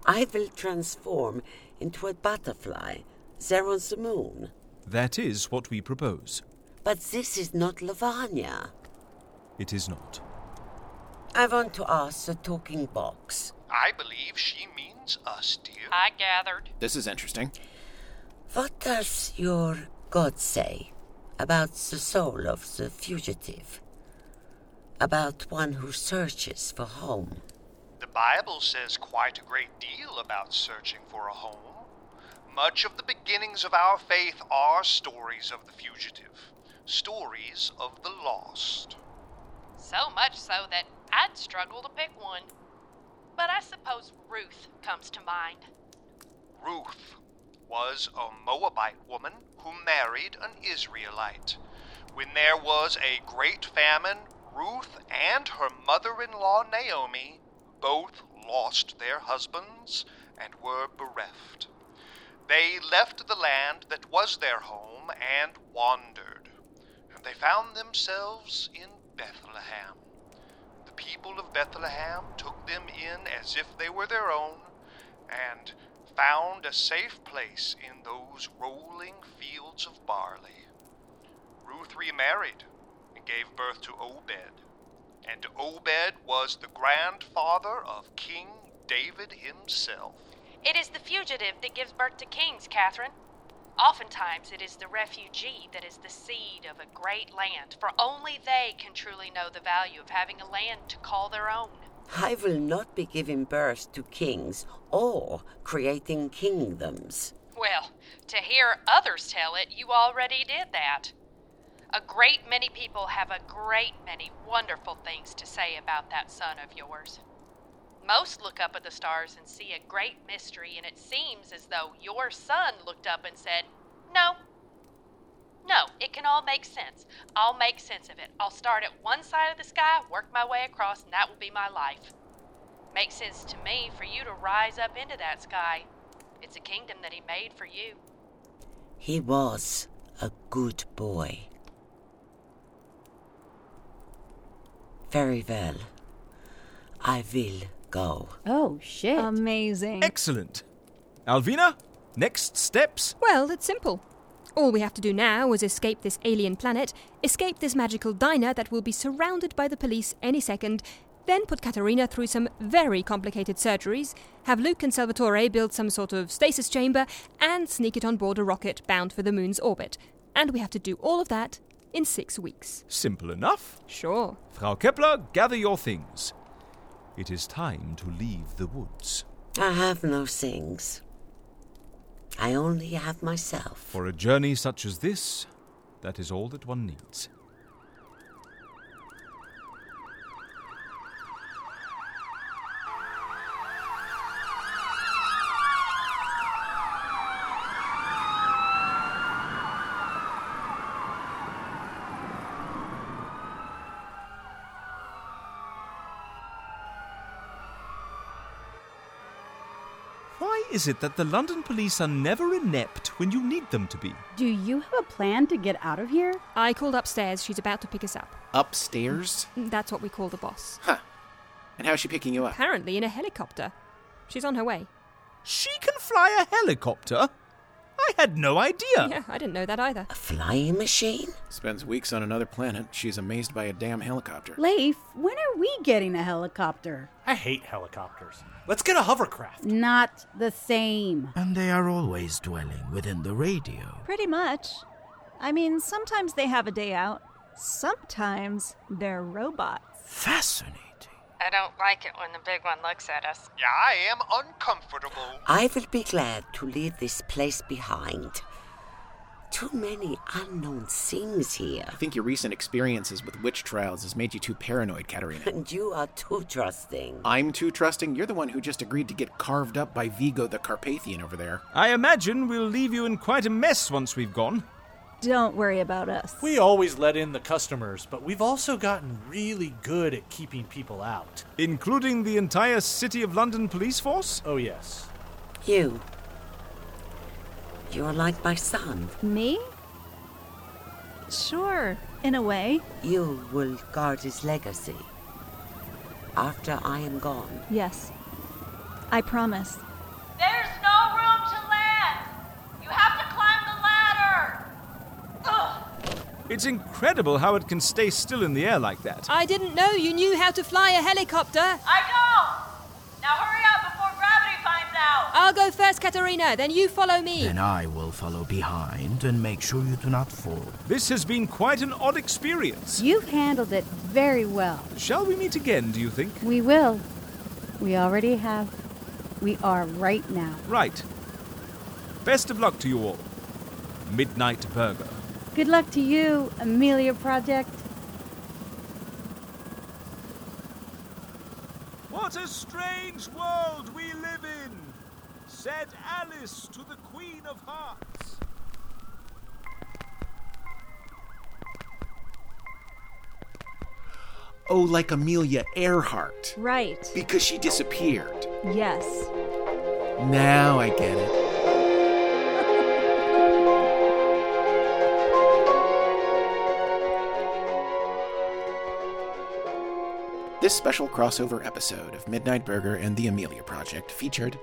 I will transform into a butterfly there on the moon. That is what we propose. But this is not Levania. It is not. I want to ask the talking box. I believe she means us, dear. I gathered. This is interesting. What does your God say about the soul of the fugitive? About one who searches for home? The Bible says quite a great deal about searching for a home. Much of the beginnings of our faith are stories of the fugitive, stories of the lost. So much so that I'd struggle to pick one. But I suppose Ruth comes to mind. Ruth was a Moabite woman who married an Israelite. When there was a great famine, Ruth and her mother-in-law Naomi both lost their husbands and were bereft. They left the land that was their home and wandered, and they found themselves in Bethlehem. The people of Bethlehem took them in as if they were their own, and found a safe place in those rolling fields of barley. Ruth remarried and gave birth to Obed, and Obed was the grandfather of King David himself. It is the fugitive that gives birth to kings, Catherine. Oftentimes it is the refugee that is the seed of a great land, for only they can truly know the value of having a land to call their own. I will not be giving birth to kings or creating kingdoms. Well, to hear others tell it, you already did that. A great many people have a great many wonderful things to say about that son of yours. Most look up at the stars and see a great mystery, and it seems as though your son looked up and said, No, it can all make sense. I'll make sense of it. I'll start at one side of the sky, work my way across, and that will be my life. Makes sense to me for you to rise up into that sky. It's a kingdom that he made for you. He was a good boy. Very well. I will go. Oh, shit. Amazing. Excellent. Alvina, next steps? Well, it's simple. All we have to do now is escape this alien planet, escape this magical diner that will be surrounded by the police any second, then put Katharina through some very complicated surgeries, have Luke and Salvatore build some sort of stasis chamber, and sneak it on board a rocket bound for the moon's orbit. And we have to do all of that in 6 weeks. Simple enough. Sure. Frau Kepler, gather your things. It is time to leave the woods. I have no things. I only have myself. For a journey such as this, that is all that one needs. Why is it that the London police are never inept when you need them to be? Do you have a plan to get out of here? I called upstairs. She's about to pick us up. Upstairs? That's what we call the boss. Huh. And how is she picking you up? Apparently in a helicopter. She's on her way. She can fly a helicopter? I had no idea. Yeah, I didn't know that either. A flying machine? Spends weeks on another planet. She's amazed by a damn helicopter. Leif, when are we getting a helicopter? I hate helicopters. Let's get a hovercraft. Not the same. And they are always dwelling within the radio. Pretty much. I mean, sometimes they have a day out. Sometimes they're robots. Fascinating. I don't like it when the big one looks at us. Yeah, I am uncomfortable. I will be glad to leave this place behind. Too many unknown things here. I think your recent experiences with witch trials has made you too paranoid, Katharina. And you are too trusting. I'm too trusting? You're the one who just agreed to get carved up by Vigo the Carpathian over there. I imagine we'll leave you in quite a mess once we've gone. Don't worry about us. We always let in the customers, but we've also gotten really good at keeping people out. Including the entire City of London police force? Oh, yes. You're like my son. Me? Sure, in a way. You will guard his legacy. After I am gone. Yes. I promise. There's no room to land! You have to climb the ladder! It's incredible how it can stay still in the air like that. I didn't know you knew how to fly a helicopter. I don't! Now hurry up before gravity finds out! I'll go first, Katharina, then you follow me. Then I will follow behind and make sure you do not fall. This has been quite an odd experience. You've handled it very well. Shall we meet again, do you think? We will. We already have. We are right now. Right. Best of luck to you all. Midnight Burger. Good luck to you, Amelia Project. What a strange world we live in, said Alice to the Queen of Hearts. Oh, like Amelia Earhart. Right. Because she disappeared. Yes. Now I get it. This special crossover episode of Midnight Burger and The Amelia Project featured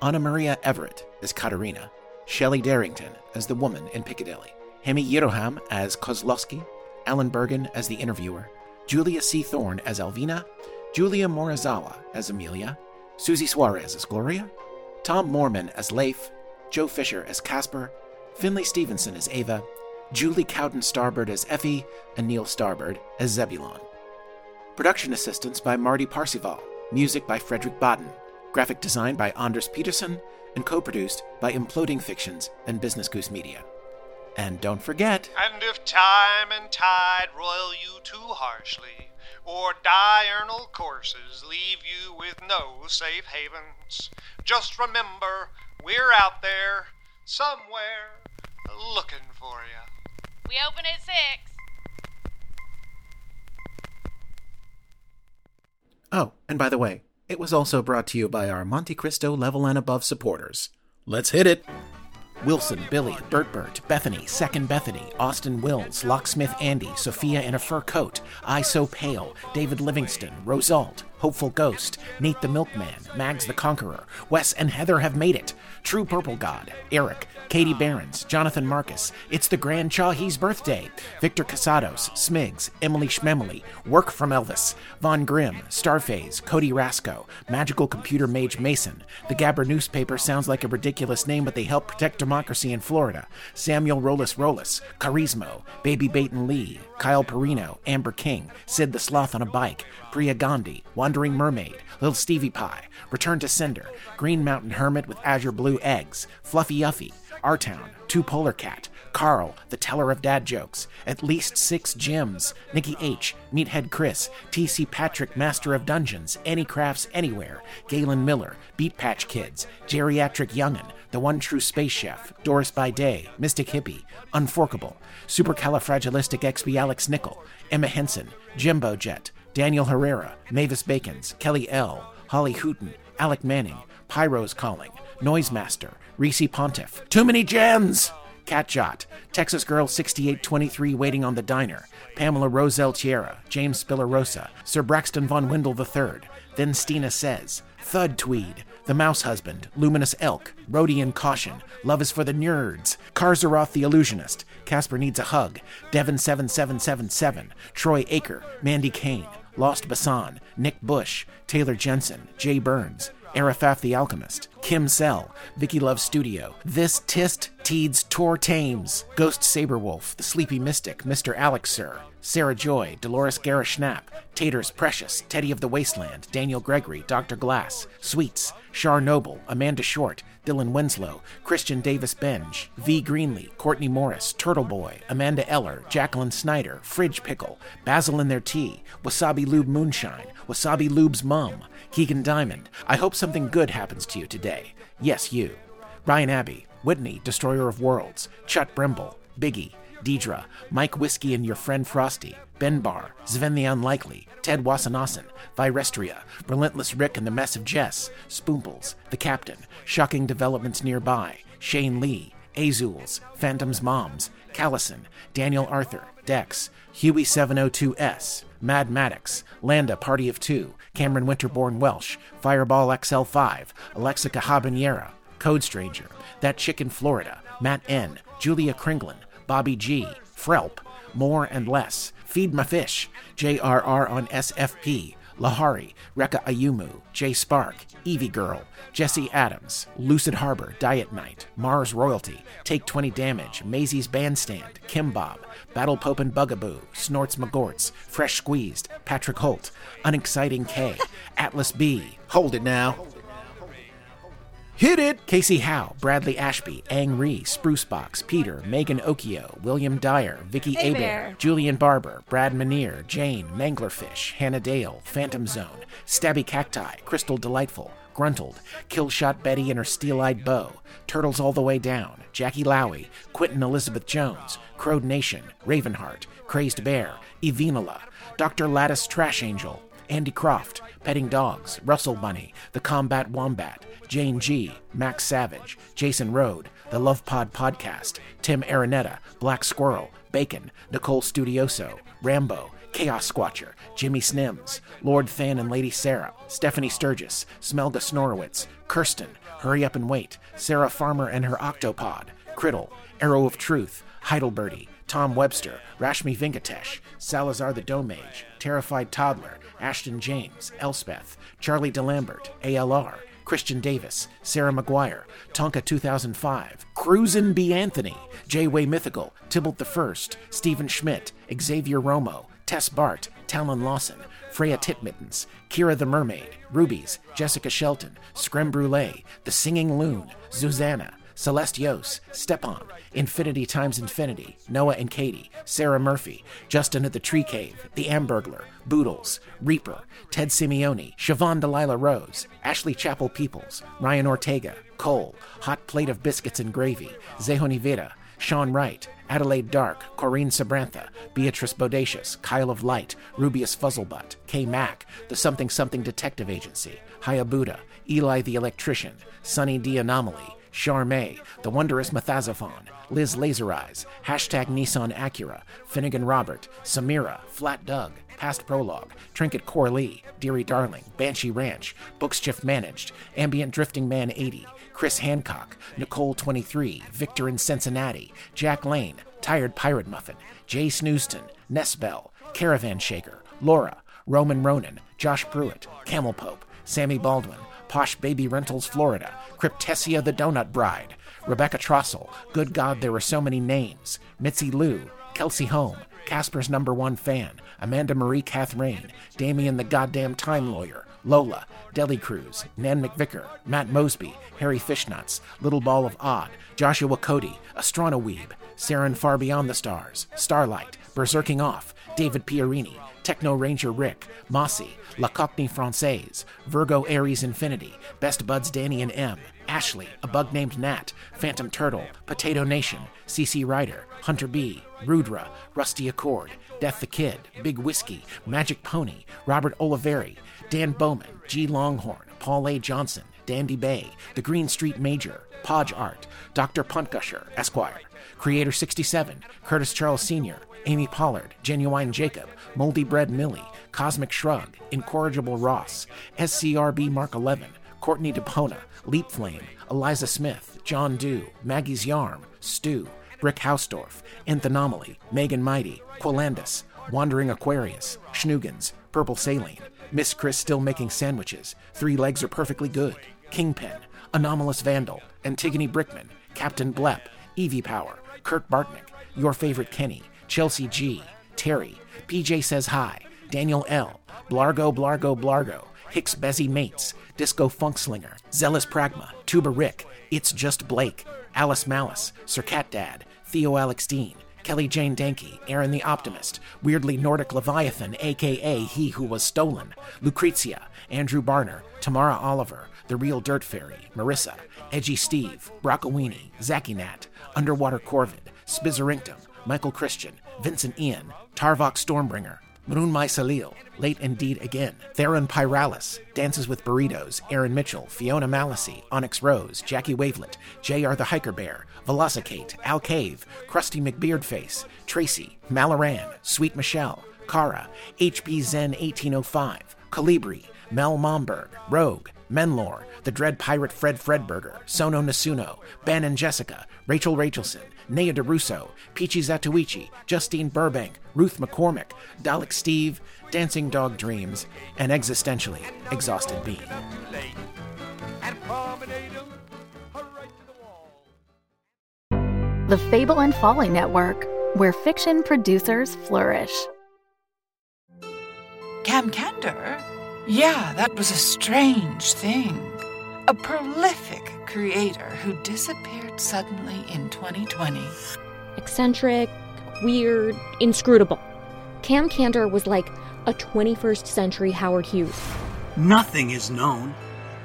Anna Maria Everett as Katharina, Shelley Darrington as the woman in Piccadilly, Hemi Yeroham as Kozlowski, Alan Bergen as the interviewer, Julia C. Thorne as Alvina, Julia Morizawa as Amelia, Susie Suarez as Gloria, Tom Moorman as Leif, Joe Fisher as Caspar, Finley Stevenson as Ava, Julie Cowden Starbird as Effie, and Neil Starbird as Zebulon. Production assistance by Marty Parsival, music by Frederick Baden, graphic design by Anders Peterson, and co-produced by Imploding Fictions and Business Goose Media. And don't forget... And if time and tide roil you too harshly, or diurnal courses leave you with no safe havens, just remember, we're out there, somewhere, looking for you. We open at 6:00. Oh, and by the way, it was also brought to you by our Monte Cristo level and above supporters. Let's hit it! Wilson, Billy, Dirtbert, Bethany, Second Bethany, Austin Wills, Locksmith Andy, Sophia in a Fur Coat, I So Pale, David Livingston, Rosalt, Hopeful Ghost, Nate the Milkman, Mags the Conqueror, Wes and Heather Have Made It, True Purple God, Eric, Katie Behrens, Jonathan Marcus, It's the Grand Chahee's Birthday, Victor Casados, Smigs, Emily Schmemily, Work from Elvis, Von Grimm, Starfaze, Cody Rasco, Magical Computer Mage Mason, The Gabber Newspaper sounds like a ridiculous name, but they help protect democracy in Florida, Samuel Rollis, Charismo, Baby Baton Lee, Kyle Perino, Amber King, Sid the Sloth on a Bike, Priya Gandhi, Wandering Mermaid, Little Stevie Pie, Return to Cinder, Green Mountain Hermit with Azure Blue Eggs, Fluffy Uffy, R-Town, Two Polar Cat, Carl, the Teller of Dad Jokes, At Least 6 Gems, Nikki H, Meathead Chris, T.C. Patrick, Master of Dungeons, Any Crafts Anywhere, Galen Miller, Beat Patch Kids, Geriatric Young'un, The One True Space Chef, Doris by Day, Mystic Hippie, Unforkable, Supercalifragilisticexpialixnickle, Emma Henson, Jimbo Jet, Daniel Herrera, Mavis Bacons, Kelly L, Holly Hooten, Alec Manning, Pyro's Calling, Noisemaster, Reese Pontiff, Too Many Gems, Catshot, Texas Girl 6823 Waiting on the Diner, Pamela Roselle Tierra, James Spillarosa, Sir Braxton Von Wendell III, Then Stina Says, Thud Tweed, The Mouse Husband, Luminous Elk, Rhodian Caution, Love is for the Nerds, Karzaroth the Illusionist, Caspar Needs a Hug, Devin7777, Troy Aker, Mandy Kane, Lost Basan, Nick Bush, Taylor Jensen, Jay Burns, Arafaf the Alchemist, Kim Sell, Vicky Love Studio, This Tist Teeds Tor Tames, Ghost Saberwolf, The Sleepy Mystic, Mr. Alex Sir, Sarah Joy, Dolores Garish-Knapp, Taters Precious, Teddy of the Wasteland, Daniel Gregory, Dr. Glass, Sweets, Shar Noble, Amanda Short, Dylan Winslow, Christian Davis Benj, V. Greenlee, Courtney Morris, Turtle Boy, Amanda Eller, Jacqueline Snyder, Fridge Pickle, Basil in Their Tea, Wasabi Lube Moonshine, Wasabi Lube's Mum, Keegan Diamond, I hope something good happens to you today. Yes, you. Ryan Abbey, Whitney, Destroyer of Worlds, Chut Brimble, Biggie, Deidre, Mike Whiskey and Your Friend Frosty, Ben Bar, Sven the Unlikely, Ted Wasanasan, Virestria, Relentless Rick and the Mess of Jess, Spoombles, The Captain, Shocking Developments Nearby, Shane Lee, Azules, Phantom's Moms, Callison, Daniel Arthur, Dex, Huey702S, Mad Maddox, Landa Party of Two, Cameron Winterbourne Welsh, Fireball XL5, Alexica Habanera, Code Stranger, That Chick in Florida, Matt N, Julia Kringlin, Bobby G, Frelp, More and Less, Feed My Fish, JRR on SFP, Lahari, Rekha Ayumu, J Spark, Evie Girl, Jesse Adams, Lucid Harbor, Diet Night, Mars Royalty, Take 20 Damage, Maisie's Bandstand, Kim Bob, Battle Pope and Bugaboo, Snorts McGorts, Fresh Squeezed, Patrick Holt, Unexciting K, Atlas B, Hold It Now, Hit It! Casey Howe, Bradley Ashby, Ang Ree, Spruce Box, Peter, Megan Okio, William Dyer, Vicky hey Abear, Julian Barber, Brad Manier, Jane, Manglerfish, Hannah Dale, Phantom Zone, Stabby Cacti, Crystal Delightful, Gruntled, Killshot Betty and Her Steel-Eyed Beau, Turtles All the Way Down, Jackie Lowy, Quentin Elizabeth Jones, Crowed Nation, Ravenheart, Crazed Bear, Evinola, Dr. Lattice Trash Angel, Andy Croft, Petting Dogs, Russell Bunny, The Combat Wombat, Jane G, Max Savage, Jason Rode, The Love Pod Podcast, Tim Araneta, Black Squirrel, Bacon, Nicole Studioso, Rambo, Chaos Squatcher, Jimmy Snims, Lord Than and Lady Sarah, Stephanie Sturgis, Smelga Snorowitz, Kirsten, Hurry Up and Wait, Sarah Farmer and Her Octopod, Criddle, Arrow of Truth, Heidelberty, Tom Webster, Rashmi Venkatesh, Salazar the Domage, Terrified Toddler, Ashton James, Elspeth, Charlie DeLambert, ALR, Christian Davis, Sarah McGuire, Tonka 2005, Cruisin' B. Anthony, J-Way Mythical, Tybalt I, Stephen Schmidt, Xavier Romo, Tess Bart, Talon Lawson, Freya Titmittens, Kira the Mermaid, Rubies, Jessica Shelton, Scrim Brulee, The Singing Loon, Zuzanna, Celeste Yos, Stepan, Infinity Times Infinity, Noah and Katie, Sarah Murphy, Justin at the Tree Cave, The Ambergler, Boodles, Reaper, Ted Simeone, Siobhan Delilah Rose, Ashley Chapel Peoples, Ryan Ortega, Cole, Hot Plate of Biscuits and Gravy, Zehoni Vera, Sean Wright, Adelaide Dark, Corinne Sabrantha, Beatrice Bodacious, Kyle of Light, Rubius Fuzzlebutt, K. Mack, The Something Something Detective Agency, Hayabuda, Eli the Electrician, Sunny D. Anomaly, Charmé, The Wondrous Methazophon, Liz Lasereyes, Hashtag Nissan Acura, Finnegan Robert, Samira, Flat Doug, Past Prologue, Trinket Corley, Deary Darling, Banshee Ranch, Books Shift Managed, Ambient Drifting Man 80, Chris Hancock, Nicole 23, Victor in Cincinnati, Jack Lane, Tired Pirate Muffin, Jay Snooston, Nesbell, Caravan Shaker, Laura, Roman Ronan, Josh Pruitt, Camel Pope, Sammy Baldwin, Posh Baby Rentals, Florida, Cryptesia the Donut Bride, Rebecca Trossel, Good God, There Are So Many Names, Mitzi Lou, Kelsey Home, Casper's Number One Fan, Amanda Marie Catherine, Damien the Goddamn Time Lawyer, Lola, Deli Cruz, Nan McVicker, Matt Mosby, Harry Fishnuts, Little Ball of Odd, Joshua Cody, Astronoweeb, Saren Far Beyond the Stars, Starlight, Berserking Off, David Pierini, Techno Ranger Rick, Mossy, La Cockney Française, Virgo Aries Infinity, Best Buds Danny and M, Ashley, A Bug Named Nat, Phantom Turtle, Potato Nation, CC Ryder, Hunter B, Rudra, Rusty Accord, Death the Kid, Big Whiskey, Magic Pony, Robert Oliveri, Dan Bowman, G Longhorn, Paul A. Johnson, Dandy Bay, The Green Street Major, Podge Art, Dr. Puntgusher, Esquire, Creator 67, Curtis Charles Sr., Amy Pollard, Genuine Jacob, Moldy Bread Millie, Cosmic Shrug, Incorrigible Ross, SCRB Mark 11, Courtney DePona, Leap Flame, Eliza Smith, John Dew, Maggie's Yarm, Stu, Rick Hausdorff, Nth Anomaly, Megan Mighty, Quilandus, Wandering Aquarius, Schnugens, Purple Saline, Miss Chris Still Making Sandwiches, Three Legs Are Perfectly Good, Kingpin, Anomalous Vandal, Antigone Brickman, Captain Blepp, Evie Power, Kurt Bartnick, Your Favorite Kenny, Chelsea G, Terry, PJ Says Hi, Daniel L, Blargo Blargo Blargo, Hicks Bezzy Mates, Disco Funkslinger, Zealous Pragma, Tuba Rick, It's Just Blake, Alice Malice, Sir Cat Dad, Theo Alex Dean, Kelly Jane Danke, Aaron the Optimist, Weirdly Nordic Leviathan, a.k.a. He Who Was Stolen, Lucrezia, Andrew Barner, Tamara Oliver, The Real Dirt Fairy, Marissa, Edgy Steve, Broccolini, Zacky Nat, Underwater Corvid, Spizzerinctum, Michael Christian, Vincent Ian, Tarvok Stormbringer, Mrunmai Salil, Late Indeed Again, Theron Pyralis, Dances with Burritos, Aaron Mitchell, Fiona Malicy, Onyx Rose, Jackie Wavelet, J.R. the Hiker Bear, Velocicate, Al Cave, Krusty McBeardface, Tracy, Malaran, Sweet Michelle, Kara, HB Zen 1805, Calibri, Mel Momberg, Rogue, Menlor, The Dread Pirate Fred Fredberger, Sono Nasuno, Ben and Jessica, Rachel Rachelson, Nea DeRusso, Peachy Zatuichi, Justine Burbank, Ruth McCormick, Dalek Steve, Dancing Dog Dreams, and existentially exhausted being. The Fable and Folly Network, where fiction producers flourish. Cam Kander? Yeah, that was a strange thing. A prolific creator who disappeared suddenly in 2020. Eccentric, weird, inscrutable. Cam Kander was like a 21st century Howard Hughes. Nothing is known.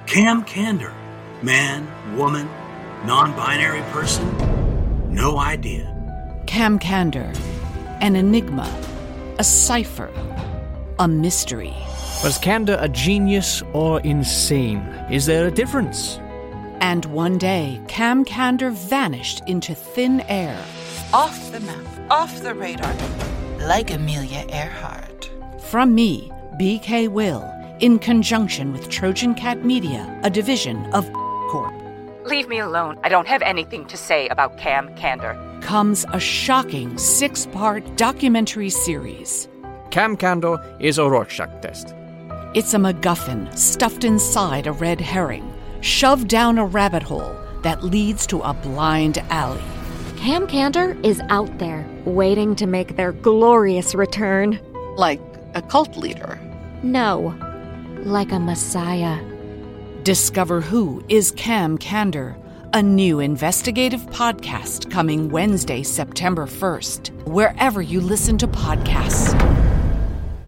Cam Kander, man, woman, non-binary person, no idea. Cam Kander, an enigma, a cipher, a mystery. Was Kander a genius or insane? Is there a difference? And one day, Cam Kander vanished into thin air. Off the map, off the radar, like Amelia Earhart. From me, BK Will, in conjunction with Trojan Cat Media, a division of Corp. Leave me alone. I don't have anything to say about Cam Kander. Comes a shocking 6-part documentary series. Cam Kander is a Rorschach test. It's a MacGuffin stuffed inside a red herring, shoved down a rabbit hole that leads to a blind alley. Cam Kander is out there, waiting to make their glorious return. Like a cult leader? No, like a messiah. Discover Who Is Cam Kander, a new investigative podcast coming Wednesday, September 1st, wherever you listen to podcasts.